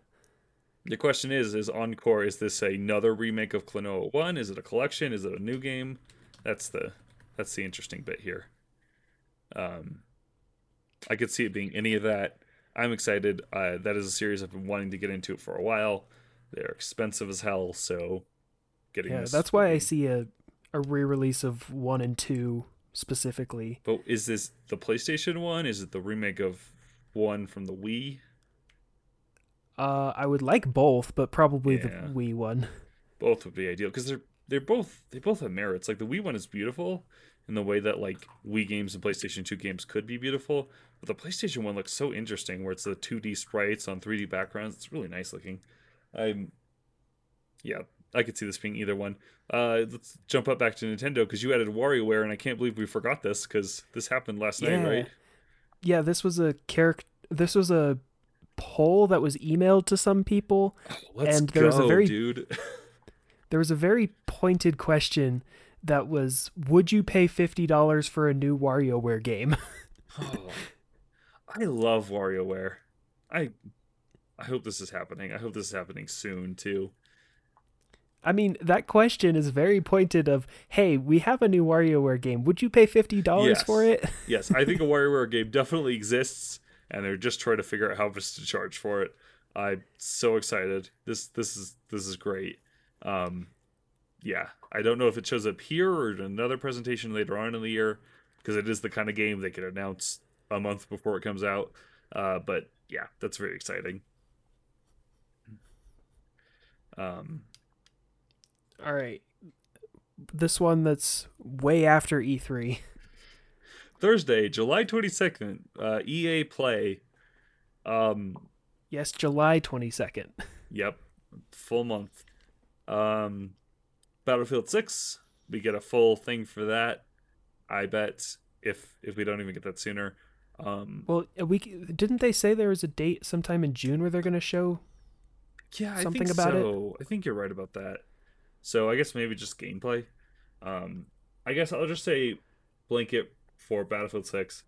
The question is, is Encore, is this another remake of Klonoa one? Is it a collection? Is it a new game? That's the that's the interesting bit here. Um, I could see it being any of that. I'm excited. Uh, that is a series I've been wanting to get into for a while. They're expensive as hell, so getting yeah, this. Yeah, that's why I see a, a re-release of one and two specifically. But is this the PlayStation one? Is it the remake of one from the Wii? Uh, I would like both, but probably yeah. the Wii one. Both would be ideal because they're they're both they both have merits. Like the Wii one is beautiful in the way that like Wii games and PlayStation two games could be beautiful, but the PlayStation one looks so interesting where it's the two D sprites on three D backgrounds. It's really nice looking. I'm, yeah, I could see this being either one. Uh, let's jump up back to Nintendo because you added WarioWare, and I can't believe we forgot this because this happened last yeah. night, right? Yeah, this was a character. This was a poll that was emailed to some people, oh, let's and there go, was a very dude. There was a very pointed question that was, "Would you pay fifty dollars for a new WarioWare game?" Oh, I love WarioWare. I. I hope this is happening. I hope this is happening soon, too. I mean, that question is very pointed of, hey, we have a new WarioWare game. Would you pay fifty dollars yes. for it? Yes, I think a WarioWare game definitely exists, and they're just trying to figure out how much to charge for it. I'm so excited. This this is this is great. Um, yeah, I don't know if it shows up here or in another presentation later on in the year, because it is the kind of game they could announce a month before it comes out. Uh, but, yeah, that's very exciting. Um, all right, this one that's way after E three. Thursday, July twenty-second, uh, E A Play. Um, yes, July twenty-second. Yep, full month. Um, Battlefield six, we get a full thing for that. I bet if if we don't even get that sooner. Um, well, we didn't they say there was a date sometime in June where they're going to show? Yeah, I Something think about so. It? I think you're right about that. So I guess maybe just gameplay. Um, I guess I'll just say blanket for Battlefield six.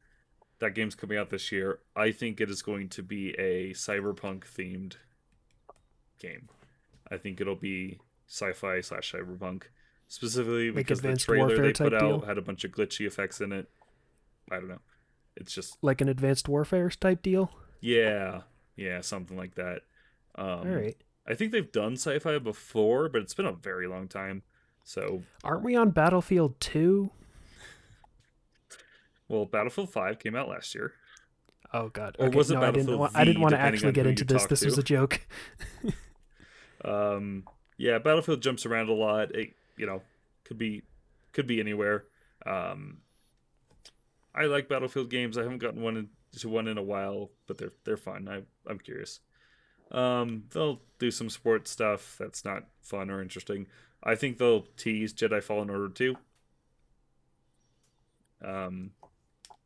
That game's coming out this year. I think it is going to be a cyberpunk-themed game. I think it'll be sci-fi slash cyberpunk. Specifically because like the trailer they put out deal? had a bunch of glitchy effects in it. I don't know. It's just... Like an Advanced Warfare type deal? Yeah. Yeah, something like that. Um, All right. I think they've done sci-fi before, but it's been a very long time. So aren't we on Battlefield two? Well, Battlefield five came out last year. Oh God! Or okay. was it no, Battlefield? I didn't, want, v, I didn't want to actually get into this. This to. was a joke. um. Yeah, Battlefield jumps around a lot. It you know could be could be anywhere. Um. I like Battlefield games. I haven't gotten one in, to one in a while, but they're they're fun. I I'm curious. Um, they'll do some sports stuff that's not fun or interesting. I think they'll tease Jedi Fallen Order two. Um,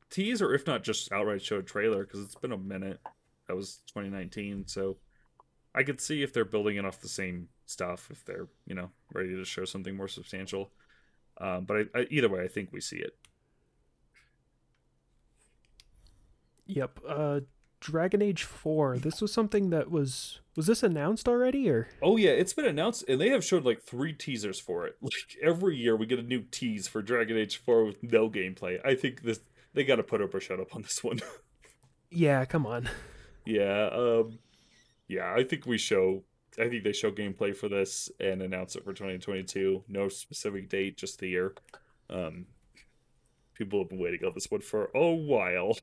tease, or if not just outright show a trailer, because it's been a minute. That was twenty nineteen, so I could see if they're building it off the same stuff, if they're, you know, ready to show something more substantial. Um, but I, I, either way, I think we see it. Yep. Uh, Dragon Age four. This was something that was was this announced already, or? Oh yeah, it's been announced, and they have showed like three teasers for it. Like every year, we get a new tease for Dragon Age four with no gameplay. I think this they got to put up or shut up on this one. Yeah, come on. Yeah, um, yeah. I think we show. I think they show gameplay for this and announce it for twenty twenty-two. No specific date, just the year. Um, people have been waiting on this one for a while.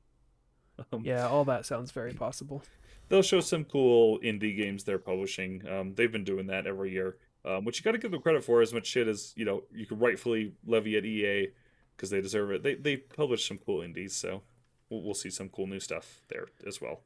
Um, yeah, all that sounds very possible. They'll show some cool indie games they're publishing. Um, they've been doing that every year, um, which you got to give them credit for, as much shit as, you know, you can rightfully levy at E A because they deserve it. They they publish some cool indies, so we'll, we'll see some cool new stuff there as well.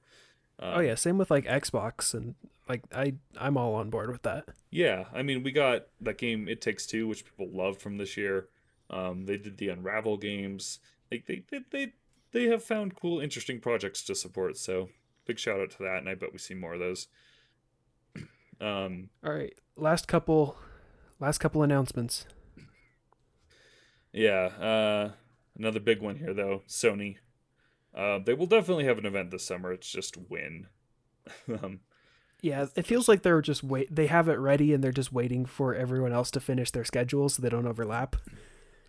Um, oh yeah, same with like Xbox, and like I I'm all on board with that. Yeah, I mean, we got that game It Takes Two, which people loved from this year. Um, they did the Unravel games. Like they they. they, they They have found cool, interesting projects to support, so big shout out to that, and I bet we see more of those. Um, All right, last couple, last couple announcements. Yeah, uh, another big one here though. Sony, uh, they will definitely have an event this summer. It's just when. um, yeah, it feels like they're just wait. They have it ready, and they're just waiting for everyone else to finish their schedule so they don't overlap.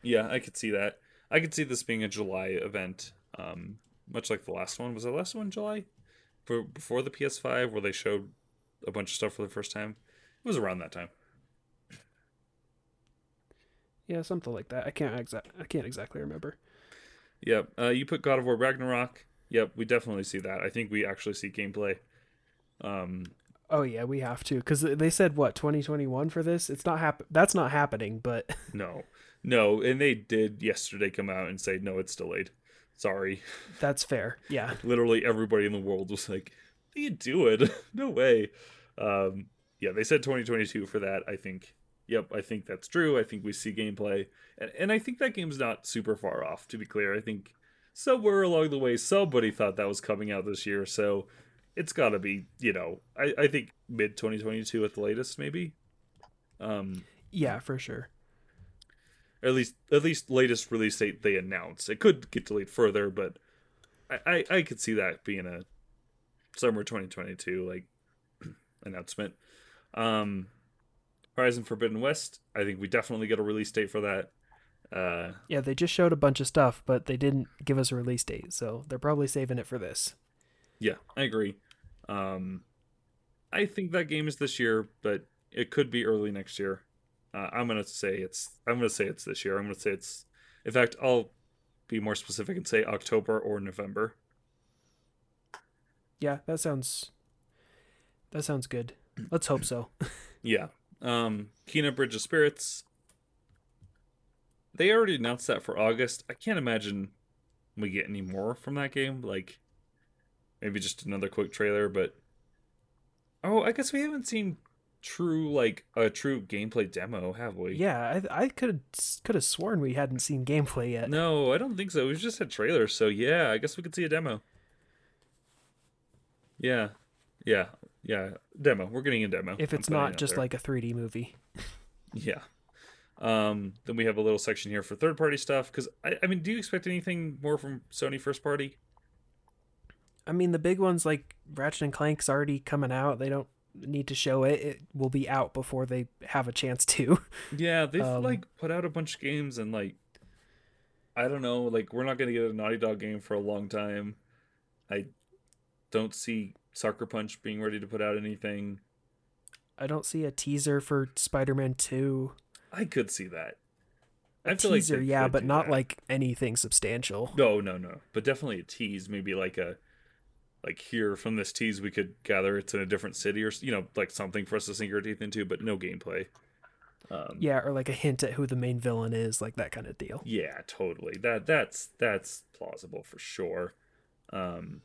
Yeah, I could see that. I could see this being a July event. Um, much like the last one. Was the last one July? For, before the P S five, where they showed a bunch of stuff for the first time? It was around that time. Yeah, something like that. I can't exact. I can't exactly remember. Yep. Uh, you put God of War Ragnarok. Yep, we definitely see that. I think we actually see gameplay. Um, oh yeah, we have to, because they said what twenty twenty-one for this. It's not hap- That's not happening. But no, no, and they did yesterday come out and say no, it's delayed. Sorry. That's fair. Yeah. Literally everybody in the world was like, what are you doing? No way. Um, yeah, they said twenty twenty-two for that, I think. Yep, I think that's true. I think we see gameplay. And, and I think that game's not super far off, to be clear. I think somewhere along the way, somebody thought that was coming out this year. So it's got to be, you know, I, I think mid twenty twenty-two at the latest, maybe. Um, yeah, for sure. At least, at least latest release date they announced. It could get delayed further, but I, I, I could see that being a summer twenty twenty-two like announcement. Um, Horizon Forbidden West. I think we definitely get a release date for that. Uh, yeah, they just showed a bunch of stuff, but they didn't give us a release date, so they're probably saving it for this. Yeah, I agree. Um, I think that game is this year, but it could be early next year. Uh, I'm gonna say it's. I'm gonna say it's this year. I'm gonna say it's. In fact, I'll be more specific and say October or November. Yeah, that sounds. That sounds good. Let's hope so. Yeah. Um, Kena Bridge of Spirits. They already announced that for August. I can't imagine we get any more from that game. Like, maybe just another quick trailer. But oh, I guess we haven't seen. True, like a true gameplay demo, have we? Yeah, I I could could have sworn we hadn't seen gameplay yet. No, I don't think so. We've just had trailers, so yeah, I guess we could see a demo. Yeah, yeah, yeah, demo. We're getting a demo. If it's not just like a three D movie. Yeah. Um. Then we have a little section here for third party stuff, because I I mean, do you expect anything more from Sony first party? I mean, the big ones like Ratchet and Clank's already coming out. They don't need to show it. It will be out before they have a chance to. Yeah, they've um, like put out a bunch of games, and like I don't know, like we're not gonna get a Naughty Dog game for a long time. I don't see Sucker Punch being ready to put out anything. I don't see a teaser for Spider-Man two. I could see that. I a feel teaser, like yeah, but not that. Like anything substantial. No, no, no. But definitely a tease, maybe like a Like here from this tease, we could gather it's in a different city, or you know, like something for us to sink our teeth into, but no gameplay. Um, yeah, or like a hint at who the main villain is, like that kind of deal. Yeah, totally. That that's that's plausible for sure. Um,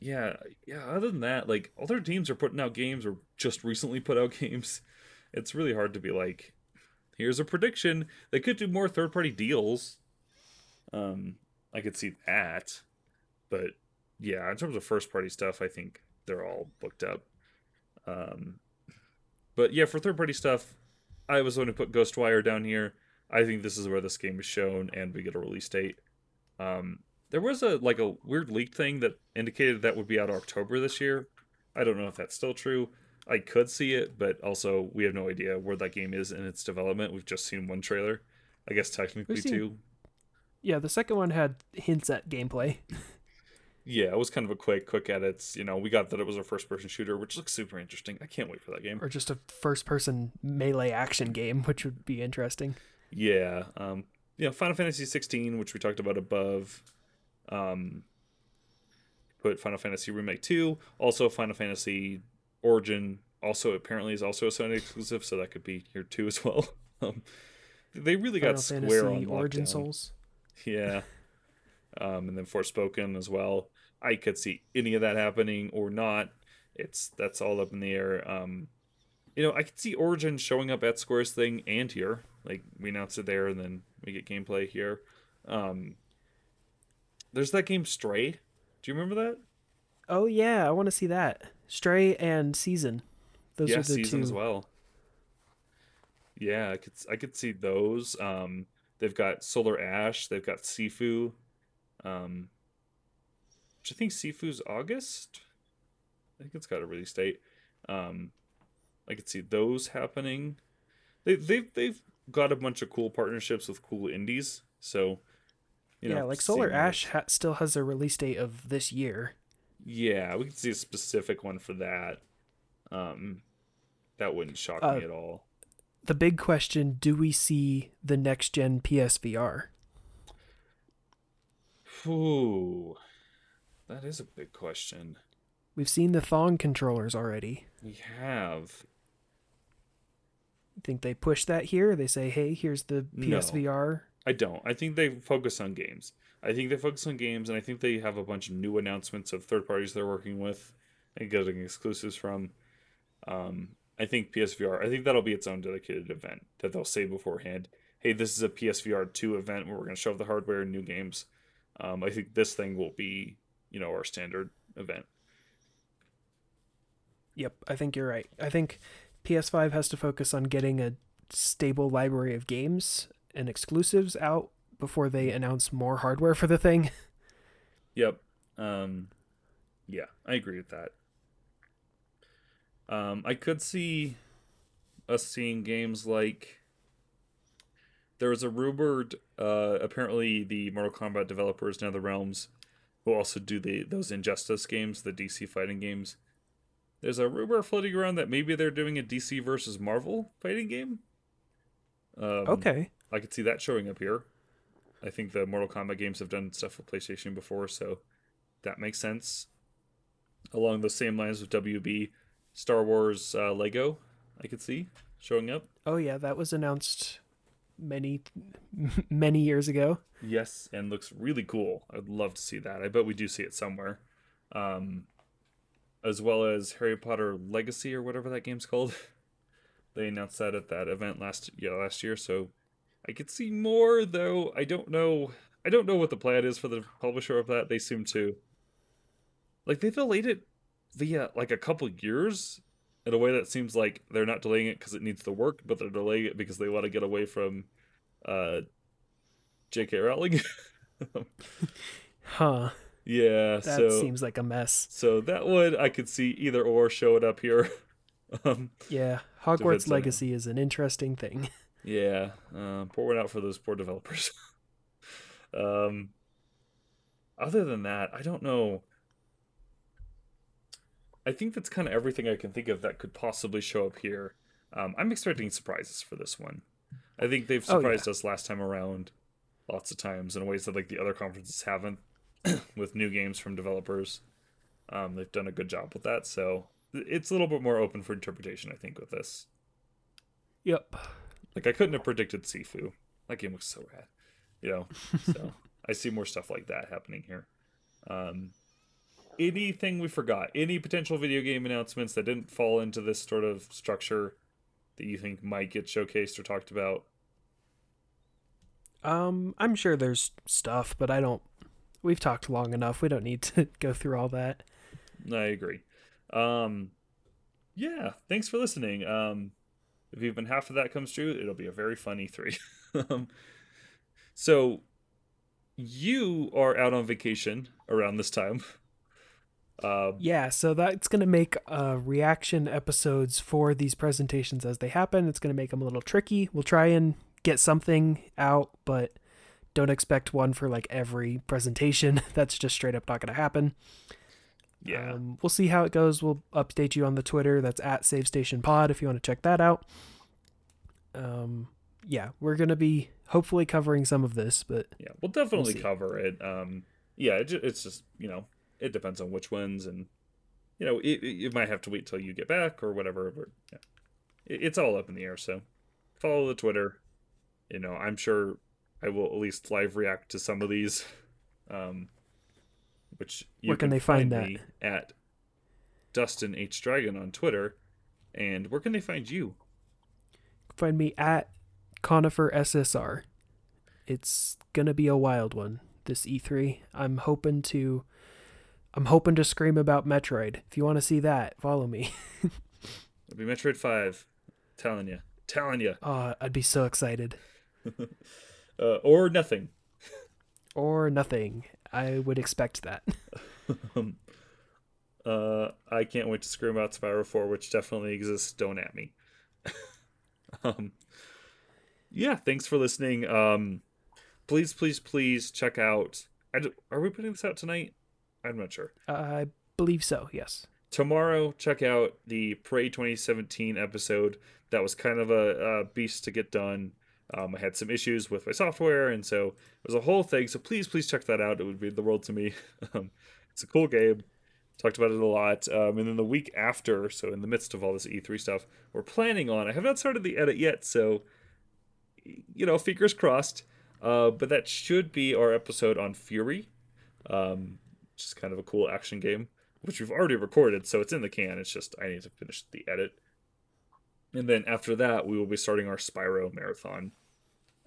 yeah, yeah. Other than that, like other teams are putting out games or just recently put out games. It's really hard to be like, here's a prediction. They could do more third-party deals. Um, I could see that, but yeah, in terms of first-party stuff, I think they're all booked up. Um, but yeah, for third-party stuff. I was going to put Ghostwire down here. I think this is where this game is shown, and we get a release date. Um, there was a like a weird leak thing that indicated that would be out October this year. I don't know if that's still true. I could see it, but also we have no idea where that game is in its development. We've just seen one trailer. I guess technically seen... two. Yeah, the second one had hints at gameplay. Yeah, it was kind of a quick, quick edits. You know, we got that it was a first-person shooter, which looks super interesting. I can't wait for that game. Or just a first-person melee action game, which would be interesting. Yeah. Um, you know, Final Fantasy sixteen, which we talked about above. Um, put Final Fantasy Remake two. Also, Final Fantasy Origin also apparently is also a Sony exclusive, so that could be here too as well. Um, they really got Square on lockdown. Final Fantasy Origin Souls. Yeah. Um, and then Forspoken as well. I could see any of that happening or not. It's that's all up in the air. Um, you know, I could see Origin showing up at Square's thing and here. Like we announced it there, and then we get gameplay here. Um, there's that game Stray. Do you remember that? Oh yeah, I want to see that. Stray and Season. Those yeah, are the Season two. As well. Yeah, I could I could see those. Um, they've got Solar Ash. They've got Sifu. Um, which I think Sifu's August. I think it's got a release date. Um, I could see those happening. They they've they've got a bunch of cool partnerships with cool indies. So, you know, yeah, like Solar Ash ha- still has a release date of this year. Yeah, we could see a specific one for that. Um, that wouldn't shock uh, me at all. The big question: do we see the next gen P S V R? Ooh, that is a big question. We've seen the thong controllers already. We have. I think they push that here. They say, hey, here's the P S V R. No, I don't. I think they focus on games. I think they focus on games, and I think they have a bunch of new announcements of third parties they're working with and getting exclusives from. Um, I think P S V R, I think that'll be its own dedicated event that they'll say beforehand, hey, this is a P S V R two event where we're going to show off the hardware and new games. Um, I think this thing will be, you know, our standard event. Yep, I think you're right. I think P S five has to focus on getting a stable library of games and exclusives out before they announce more hardware for the thing. Yep. Um, yeah, I agree with that. Um, I could see us seeing games like... There was a rumored, uh, apparently the Mortal Kombat developers Nether Realms, who also do the those Injustice games, the D C fighting games. There's a rumor floating around that maybe they're doing a D C versus Marvel fighting game. Um, okay. I could see that showing up here. I think the Mortal Kombat games have done stuff with PlayStation before, so that makes sense. Along those same lines with W B, Star Wars uh, Lego, I could see showing up. Oh yeah, that was announced... many many years ago. Yes, and looks really cool. I'd love to see that. I bet we do see it somewhere. Um as well as Harry Potter Legacy or whatever that game's called. They announced that at that event last yeah, last year, so I could see more, though I don't know I don't know what the plan is for the publisher of that. They seem to like they delayed it via like a couple years. In a way that seems like they're not delaying it because it needs the work, but they're delaying it because they want to get away from uh, J K Rowling. Huh. Yeah. That so, seems like a mess. So that one, I could see either or show it up here. um, yeah. Hogwarts Legacy is an interesting thing. Yeah. Uh, pour one out for those poor developers. um. Other than that, I don't know. I think that's kind of everything I can think of that could possibly show up here. Um, I'm expecting surprises for this one. I think they've surprised oh, yeah. us last time around lots of times in ways that like the other conferences haven't with new games from developers. Um, they've done a good job with that. So it's a little bit more open for interpretation, I think, with this. Yep. Like, I couldn't have predicted Sifu. That game looks so rad. You know? So, I see more stuff like that happening here. Um, anything we forgot? Any potential video game announcements that didn't fall into this sort of structure that you think might get showcased or talked about? Um, I'm sure there's stuff, but I don't... We've talked long enough. We don't need to go through all that. I agree. Um, yeah, thanks for listening. Um, if even half of that comes true, it'll be a very funny three. um, so you are out on vacation around this time. Uh, yeah, so that's going to make uh, reaction episodes for these presentations as they happen. It's going to make them a little tricky. We'll try and get something out, but don't expect one for like every presentation. That's just straight up not going to happen. Yeah. Um, we'll see how it goes. We'll update you on the Twitter. That's at Save Station Pod if you want to check that out. Um, yeah, we're going to be hopefully covering some of this, but yeah, we'll definitely we'll cover it. Um, yeah, it, it's just, you know, it depends on which ones, and you know, it, it, it might have to wait till you get back or whatever. But yeah, it, it's all up in the air. So follow the Twitter. You know, I'm sure I will at least live react to some of these. Um, Which you where can, can they find, find that? At Dustin H Dragon on Twitter, and where can they find you? Find me at Conifer S S R. It's gonna be a wild one this E three. I'm hoping to, I'm hoping to scream about Metroid. If you want to see that, follow me. It'll be Metroid Five. Telling you, telling you. Uh, I'd be so excited. uh, or nothing. Or nothing. I would expect that. um, uh, I can't wait to scream about Spyro four, which definitely exists. Don't at me. um, yeah, thanks for listening. Um, please, please, please check out. I d- are we putting this out tonight? I'm not sure. Uh, I believe so, yes. Tomorrow, check out the Prey twenty seventeen episode. That was kind of a, a beast to get done. Um, I had some issues with my software, and so it was a whole thing. So please, please check that out. It would be the world to me. Um, it's a cool game. Talked about it a lot. Um, and then the week after, so in the midst of all this E three stuff, we're planning on. I have not started the edit yet, so, you know, fingers crossed. Uh, but that should be our episode on Fury, um, which is kind of a cool action game, which we've already recorded, so it's in the can. It's just I need to finish the edit. And then after that, we will be starting our Spyro marathon,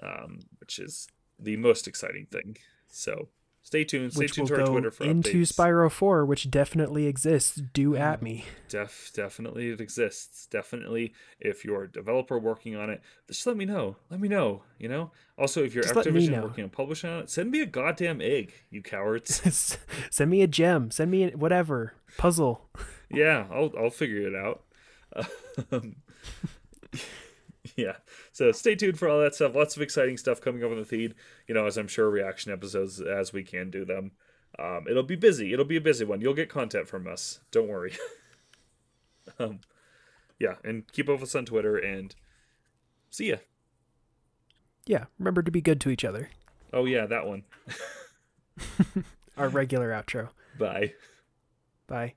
um, which is the most exciting thing. So stay tuned. Stay which tuned to our Twitter for into updates. Into Spyro four, which definitely exists. Do at me. Def, definitely it exists. Definitely. If you're a developer working on it, just let me know. Let me know. You know. Also, if you're just Activision working on publishing on it, send me a goddamn egg, you cowards. Send me a gem. Send me a whatever puzzle. Yeah, I'll I'll figure it out. Um, yeah, so stay tuned for all that stuff. Lots of exciting stuff coming up on the feed, you know, as I'm sure reaction episodes as we can do them. Um, it'll be busy. It'll be a busy one. You'll get content from us. Don't worry. um, yeah, and keep up with us on Twitter and see ya. Yeah, remember to be good to each other. Oh, yeah, that one. Our regular outro. Bye. Bye.